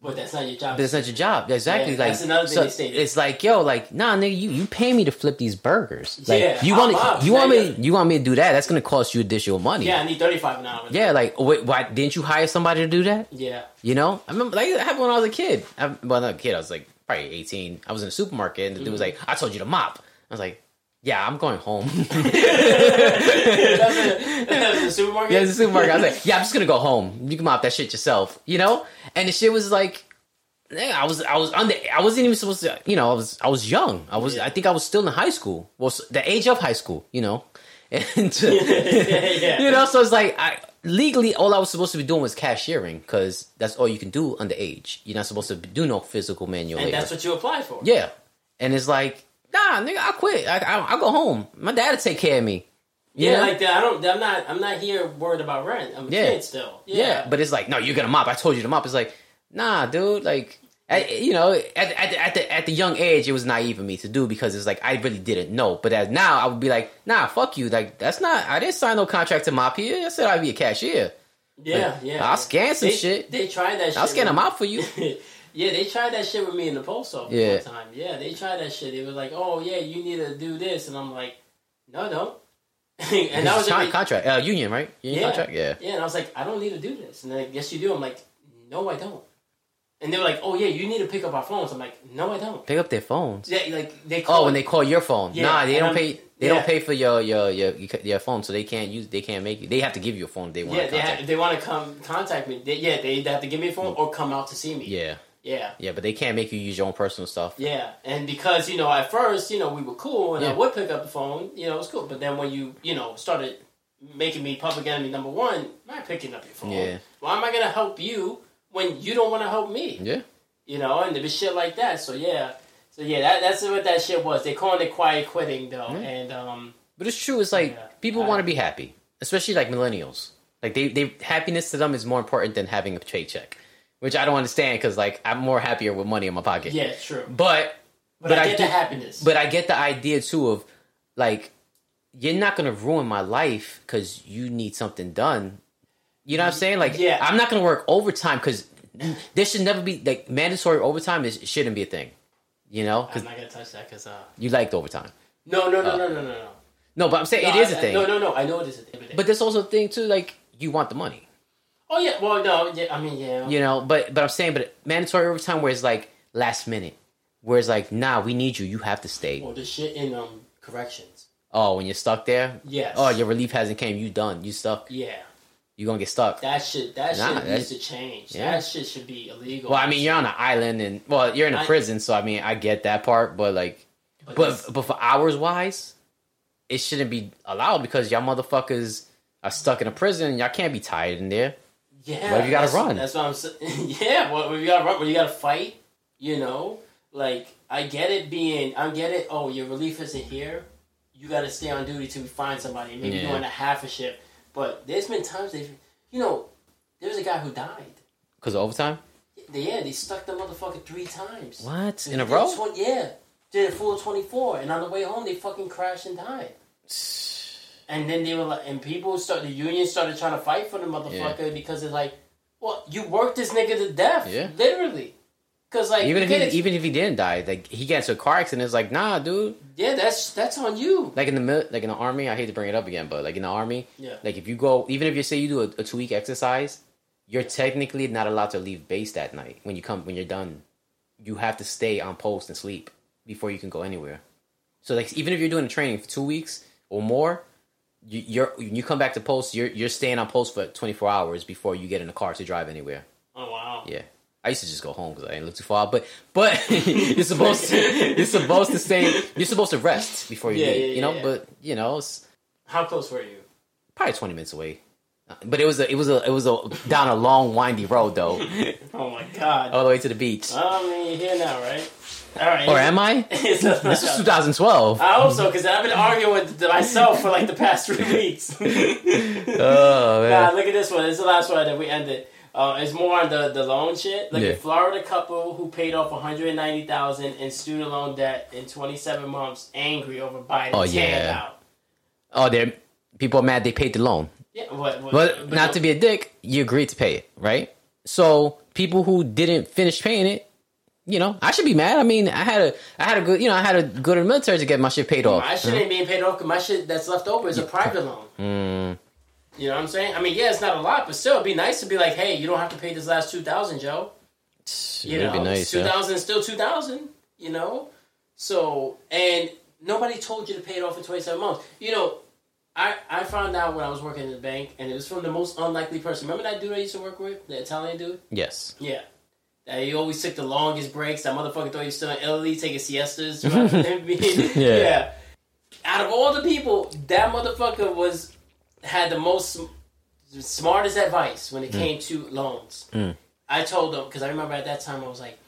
but that's not your job. But that's not your job. Exactly. Yeah, like, that's another thing so they say. It's like, yo, like, nah, nigga, you, you pay me to flip these burgers. Like, yeah, you want to, you want me, yeah. you want me to do that? That's gonna cost you additional money. Yeah, I need thirty five an hour. Yeah, like, wait, why didn't you hire somebody to do that? Yeah, you know, I remember like that happened when I was a kid. I, well, not a kid. I was like probably eighteen. I was in the supermarket, and the mm-hmm. dude was like, "I told you to mop." I was like, "Yeah, I'm going home." That was in the supermarket? Yeah, it was in the supermarket. I was like, yeah, I'm just gonna go home. You can mop that shit yourself, you know? And the shit was like, I was I was under I wasn't even supposed to, you know, I was I was young. I was yeah. I think I was still in high school. Well, the age of high school, you know. And yeah. you know, so it's like I legally all I was supposed to be doing was cashiering because that's all you can do underage. You're not supposed to do no physical manual. And labor. That's what you apply for. Yeah. And it's like, nah, nigga, I quit. I, I I'll go home. My dad'll take care of me. You yeah, know? Like that. I don't. I'm not. I'm not here worried about rent. I'm a yeah. kid still. Yeah. yeah, but it's like, no, you're gonna mop. I told you to mop. It's like, nah, dude. Like, I, you know, at at the, at the at the young age, it was naive of me to do because it's like I really didn't know. But as now, I would be like, nah, fuck you. Like, that's not. I didn't sign no contract to mop here. I said I'd be a cashier. Yeah, like, yeah. I'll scan some they, shit. They tried that shit. I'll scan them out for you. Yeah, they tried that shit with me in the post office yeah. one time. Yeah, they tried that shit. They were like, oh, yeah, you need to do this. And I'm like, no, no. And that was a contract. Uh, union, right? Union yeah. contract? Yeah. Yeah, and I was like, I don't need to do this. And they're like, yes, you do. I'm like, no, I don't. And they were like, oh, yeah, you need to pick up our phones. I'm like, no, I don't. Pick up their phones? Yeah, like, they call. Oh, when they call your phone. Yeah, nah, they don't I'm, pay... They yeah. don't pay for your, your your your phone, so they can't use. They can't make it. They have to give you a phone if they want. Yeah, to contact they have, if they want to come contact me. They, yeah, they, they have to give me a phone or come out to see me. Yeah, yeah, yeah. But they can't make you use your own personal stuff. Yeah, and because you know at first you know we were cool and yeah. I would pick up the phone. You know it was cool, but then when you you know started making me public enemy number one, I'm not picking up your phone. Yeah. Why am I gonna help you when you don't want to help me? Yeah. You know, and there was shit like that. So yeah. So yeah, that, that's what that shit was. They calling it quiet quitting though, mm-hmm. and um. But it's true. It's like yeah, people want to be happy, especially like millennials. Like they, they happiness to them is more important than having a paycheck, which I don't understand because like I'm more happier with money in my pocket. Yeah, true. But but, but I get I do, the happiness. But I get the idea too of like you're not gonna ruin my life because you need something done. You know what I'm saying? Like yeah. I'm not gonna work overtime because there should never be like mandatory overtime. It shouldn't be a thing. You know, I'm not gonna touch that because uh, you liked overtime. No, no, no, uh, no, no, no, no. No, but I'm saying no, it is I, a thing. No, no, no. I know it is a thing. But there's also a thing too, like you want the money. Oh yeah. Well, no. Yeah, I mean, yeah. You know, but but I'm saying, but mandatory overtime where it's like last minute, where it's like, nah, we need you. You have to stay. Well, the shit in um corrections. Oh, when you're stuck there. Yes. Oh, your relief hasn't came. You done. You stuck. Yeah. You're gonna get stuck. That shit, that nah, shit needs to change. Yeah. That shit should be illegal. Well, I mean, you're on an island, and well, you're in a I, prison, so I mean, I get that part, but like, but but, but for hours wise, it shouldn't be allowed because y'all motherfuckers are stuck in a prison. And y'all can't be tired in there. Yeah, what if you gotta that's, run? That's what I'm saying. Yeah, well, you gotta run, well, you gotta fight. You know, like I get it being, I get it. Oh, your relief isn't here. You gotta stay on duty till we find somebody. Maybe yeah. doing a half a shift. But there's been times they've... You know, there's a guy who died. Because of overtime? Yeah, they stuck the motherfucker three times. What? In a row? Tw- yeah. Did a full twenty-four. And on the way home, they fucking crashed and died. And then they were like... And people started... The union started trying to fight for the motherfucker yeah. because they're like, well, you worked this nigga to death. Yeah. Literally. Because, like... Even if, he, even if he didn't die, like, he gets into a car accident, it's like, nah, dude. Yeah, that's that's on you. Like, in the like in the Army, I hate to bring it up again, but, like, in the Army, yeah. like, if you go... Even if you say you do a, a two-week exercise, you're technically not allowed to leave base that night when you come, when you're done. You have to stay on post and sleep before you can go anywhere. So, like, even if you're doing a training for two weeks or more, you, you're when you come back to post, you're, you're staying on post for twenty-four hours before you get in a car to drive anywhere. Oh, wow. Yeah. I used to just go home because I didn't look too far, but but you're supposed to you're supposed to stay you're supposed to rest before you yeah, leave, yeah, you know. Yeah. But you know, it's, how close were you? Probably twenty minutes away, but it was a it was a it was a down a long windy road though. Oh my god! All the way to the beach. I mean, you're here now, right? All right. Or am I? This is twenty twelve. I hope so, because I've been arguing with myself for like the past three weeks. Oh man! Nah, look at this one. It's the last one that we ended. Uh, it's more on the, the loan shit. Like yeah. a Florida couple who paid off one hundred ninety thousand dollars in student loan debt in twenty-seven months, angry over Biden's oh, yeah. handout. Oh, they're people are mad they paid the loan. Yeah, what, what, but, but not no. to be a dick, you agreed to pay it, right? So people who didn't finish paying it, you know, I should be mad. I mean, I had a, I had a good, you know, I had to go to the military to get my shit paid off. My shit mm-hmm. ain't being paid off because my shit that's left over is a private loan. Mm. You know what I'm saying? I mean, yeah, it's not a lot, but still, it'd be nice to be like, hey, you don't have to pay this last two thousand, Joe. You it'd know, be nice, two thousand yeah. is still two thousand. You know, so and nobody told you to pay it off in twenty-seven months. You know, I I found out when I was working in the bank, and it was from the most unlikely person. Remember that dude I used to work with, the Italian dude? Yes. Yeah. That he always took the longest breaks. That motherfucker thought he was still in Italy taking siestas. yeah. yeah. Out of all the people, that motherfucker was. Had the most smartest advice when it mm. came to loans. Mm. I told him, because I remember at that time I was like,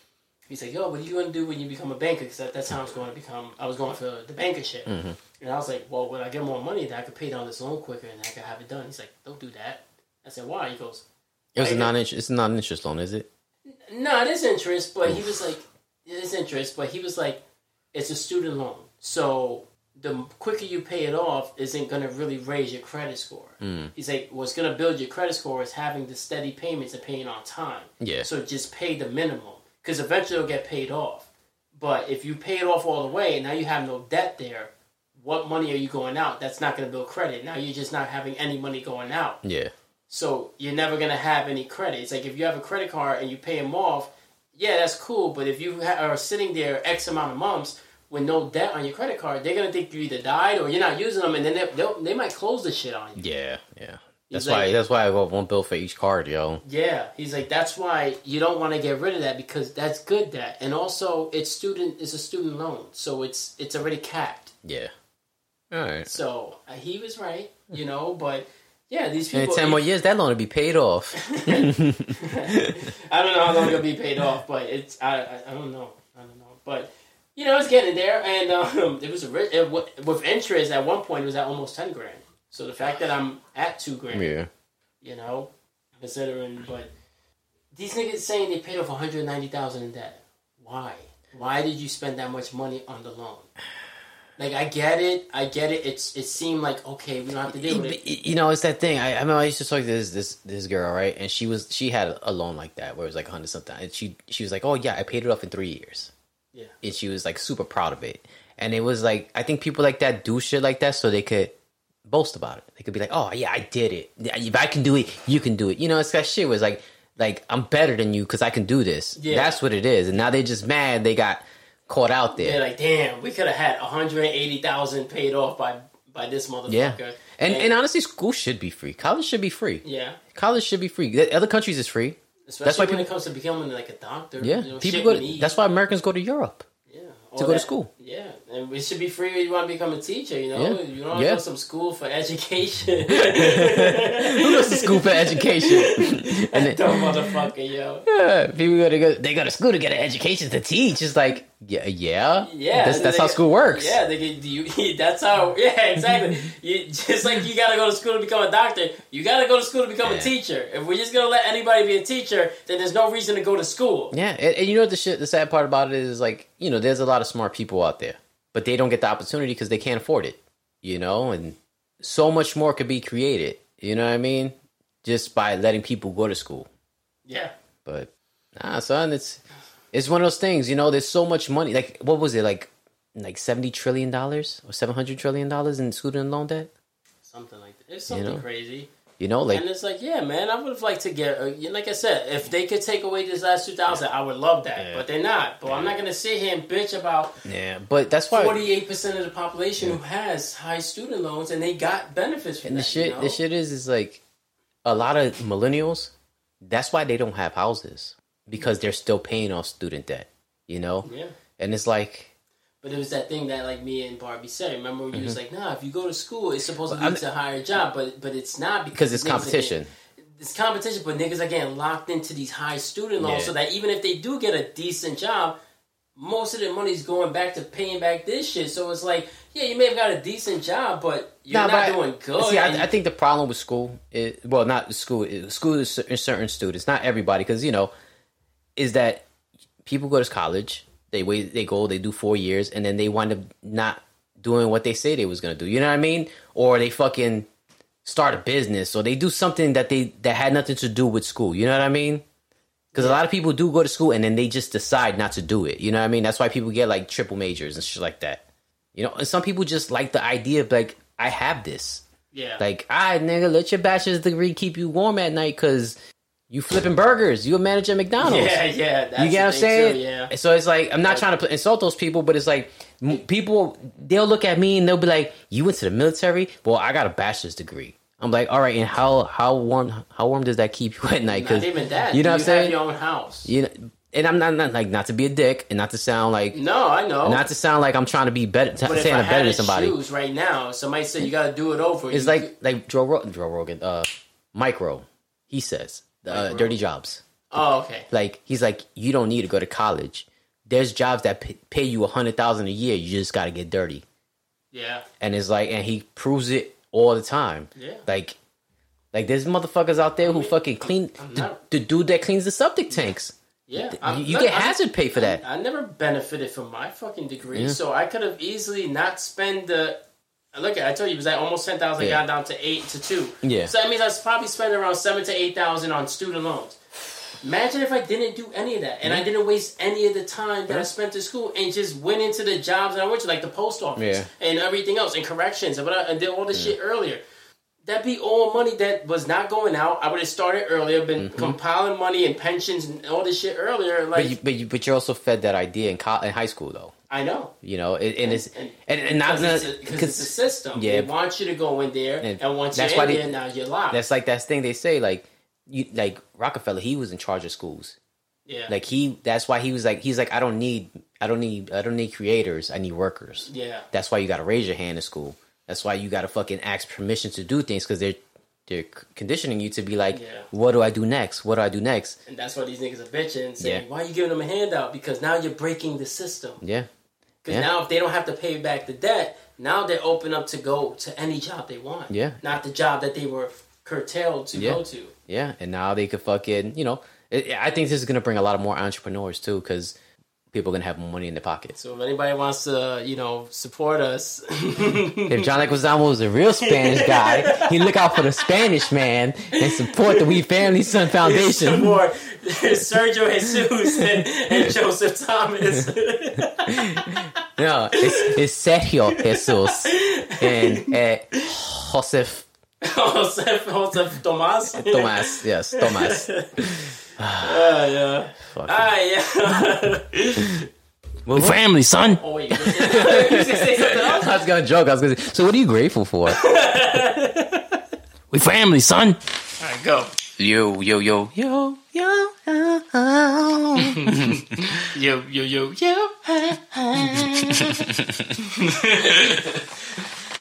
he's like, yo, what are you going to do when you become a banker? Because at that time I was going to become, I was going for the bankership. Mm-hmm. And I was like, well, when I get more money, then I could pay down this loan quicker and I could have it done. He's like, don't do that. I said, why? He goes, it was a non it's not an interest loan, is it? No, it is interest, but Oof. he was like, it is interest, but he was like, it's a student loan. So the quicker you pay it off isn't going to really raise your credit score. Mm. He's like, what's going to build your credit score is having the steady payments and paying on time. Yeah. So just pay the minimum, because eventually it'll get paid off. But if you pay it off all the way and now you have no debt there, what money are you going out? That's not going to build credit. Now you're just not having any money going out. Yeah. So you're never going to have any credit. It's like if you have a credit card and you pay them off, yeah, that's cool. But if you ha- are sitting there X amount of months with no debt on your credit card, they're going to think you either died or you're not using them, and then they they'll, they might close the shit on you. Yeah, yeah. That's like, why That's why I got one bill for each card, yo. Yeah. He's like, that's why you don't want to get rid of that, because that's good debt. And also, it's student. It's a student loan, so it's it's already capped. Yeah. All right. So uh, he was right, you know, but... Yeah, these people... And in ten more years, that loan will be paid off. I don't know how long it'll be paid off, but it's... I, I I don't know. I don't know. But, you know, it's getting there, and um, it was... a it, with interest, at one point, it was at almost ten grand. So the fact that I'm at two grand, yeah, you know, considering... But these niggas saying they paid off one hundred ninety thousand dollars in debt. Why? Why did you spend that much money on the loan? Like, I get it, I get it. It's it seemed like, okay, we don't have to deal with it. You know, it's that thing. I, I remember I used to talk to this this this girl, right? And she was she had a loan like that where it was like a hundred something. And she she was like, oh yeah, I paid it off in three years. Yeah, and she was like super proud of it. And it was like, I think people like that do shit like that so they could boast about it. They could be like, oh yeah, I did it. If I can do it, you can do it. You know, it's that shit was like like I'm better than you because I can do this. Yeah. That's what it is. And now they're just mad they got caught out there. They're like, damn, we could have had one hundred eighty thousand dollars paid off by by this motherfucker. Yeah. And, and and honestly, school should be free. College should be free. Yeah. College should be free. Other countries is free. Especially that's why when people, it comes to becoming like a doctor. Yeah. You know, people go to, that's why Americans go to Europe. Yeah. All to go that, to school. Yeah. And it should be free if you want to become a teacher, you know? Yeah. You don't have yeah. to go to some school for education. Who goes to school for education? And then, dumb motherfucker, yo. Yeah. People go to go, they go to school to get an education to teach. It's like, Yeah, yeah, yeah. That's, that's they, how school works. Yeah, they, you, that's how. Yeah, exactly. You, just like you gotta go to school to become a doctor, you gotta go to school to become yeah. a teacher. If we're just gonna let anybody be a teacher, then there's no reason to go to school. Yeah, and, and you know what the shit, the sad part about it is, like, you know, there's a lot of smart people out there, but they don't get the opportunity because they can't afford it. You know, and so much more could be created. You know what I mean? Just by letting people go to school. Yeah. But nah, son, it's. It's one of those things, you know, there's so much money. Like, what was it? Like, like seventy trillion dollars or seven hundred trillion dollars in student loan debt? Something like that. It's something you know? crazy. You know, like... And it's like, yeah, man, I would have liked to get... Uh, like I said, if they could take away this last two thousand, I would love that. Yeah. But they're not. But yeah. I'm not going to sit here and bitch about... Yeah, but that's why... forty-eight percent of the population yeah. who has high student loans, and they got benefits from and that, the shit, you know? The shit is, is like, a lot of millennials, that's why they don't have houses. Because they're still paying off student debt, you know? Yeah. And it's like... But it was that thing that, like, me and Barbie said. Remember when you mm-hmm. was like, nah, if you go to school, it's supposed to lead I'm, to a higher job. But but it's not because... Because it's competition. Getting, it's competition, but niggas are getting locked into these high student loans. Yeah. So that even if they do get a decent job, most of the money's going back to paying back this shit. So it's like, yeah, you may have got a decent job, but you're nah, not but doing good. See, I, I think the problem with school... Is, well, not school. School is certain students. Not everybody, because, you know... Is that people go to college, they wait, they go, they do four years, and then they wind up not doing what they say they was gonna do. You know what I mean? Or they fucking start a business, or they do something that they that had nothing to do with school. You know what I mean? Because yeah. a lot of people do go to school and then they just decide not to do it. You know what I mean? That's why people get like triple majors and shit like that. You know, and some people just like the idea of like, I have this. Yeah. Like, all right, nigga, let your bachelor's degree keep you warm at night, because. You flipping burgers. You a manager at McDonald's. Yeah, yeah. That's you get what I'm saying? Too, yeah. So it's like, I'm not trying to insult those people, but it's like, people, they'll look at me and they'll be like, you went to the military? Well, I got a bachelor's degree. I'm like, all right, and how how warm how warm does that keep you at night? Not even that. You know you what I'm saying? Have your own house. You know, and I'm not, not like, not to be a dick and not to sound like... No, I know. Not to sound like I'm trying to be better, t- saying I'm better than somebody. But if I had to choose right now, somebody said you got to do it over. It's you like, could... like Joe, Rog- Joe Rogan, uh, Micro, he says... Uh, dirty jobs. Oh, okay. Like, he's like, you don't need to go to college. There's jobs that p- pay you one hundred thousand dollars a year. You just got to get dirty. Yeah. And it's like, and he proves it all the time. Yeah. Like, like there's motherfuckers out there I who mean, fucking clean, the, the dude that cleans the septic tanks. Yeah. I'm, you you look, get hazard pay for that. I, I never benefited from my fucking degree, yeah. so I could have easily not spent the... Look, I told you, it was like almost ten thousand dollars yeah. got down to eight to two. Yeah. So that means I was probably spending around seven thousand to eight thousand dollars on student loans. Imagine if I didn't do any of that, and yeah. I didn't waste any of the time that yeah. I spent in school, and just went into the jobs that I went to, like the post office yeah. and everything else, and corrections, and, I, and did all this yeah. shit earlier. That'd be all money that was not going out. I would have started earlier, been mm-hmm. compiling money and pensions and all this shit earlier. Like, but you, but, you, but you're also fed that idea in co- in high school, though. I know. You know, and, and it's and, and, and not because it's, it's a system. Yeah, they want you to go in there, and, and once you're in they, there, now you're locked. That's like that thing they say, like. You, like Rockefeller, he was in charge of schools. Yeah, like he. That's why he was like, he's like, I don't need, I don't need, I don't need creators. I need workers. Yeah, that's why you got to raise your hand in school. That's why you got to fucking ask permission to do things, because they're they're conditioning you to be like, yeah. what do I do next? What do I do next? And that's why these niggas are bitching, saying, yeah. why are you giving them a handout? Because now you're breaking the system. Yeah, because yeah. now if they don't have to pay back the debt, now they're open up to go to any job they want. Yeah, not the job that they were curtailed to yeah. go to. Yeah, and now they could fucking, you know, it, I think this is going to bring a lot of more entrepreneurs too, because people are going to have more money in their pockets. So if anybody wants to, you know, support us. If John Leguizamo was a real Spanish guy, he'd look out for the Spanish man and support the We Family Sun Foundation. Support Sergio Jesus and, and Joseph Thomas. No, it's, it's Sergio Jesus and uh, Joseph Joseph, Joseph Thomas. Thomas, yes, Thomas. uh, yeah. Fuck ah, yeah. Well, family, son. Oh, wait. I was gonna joke. I was gonna say, so what are you grateful for? We family, son. All right, go. Yo, yo, yo, yo, yo, yo, yo, yo, yo, yo.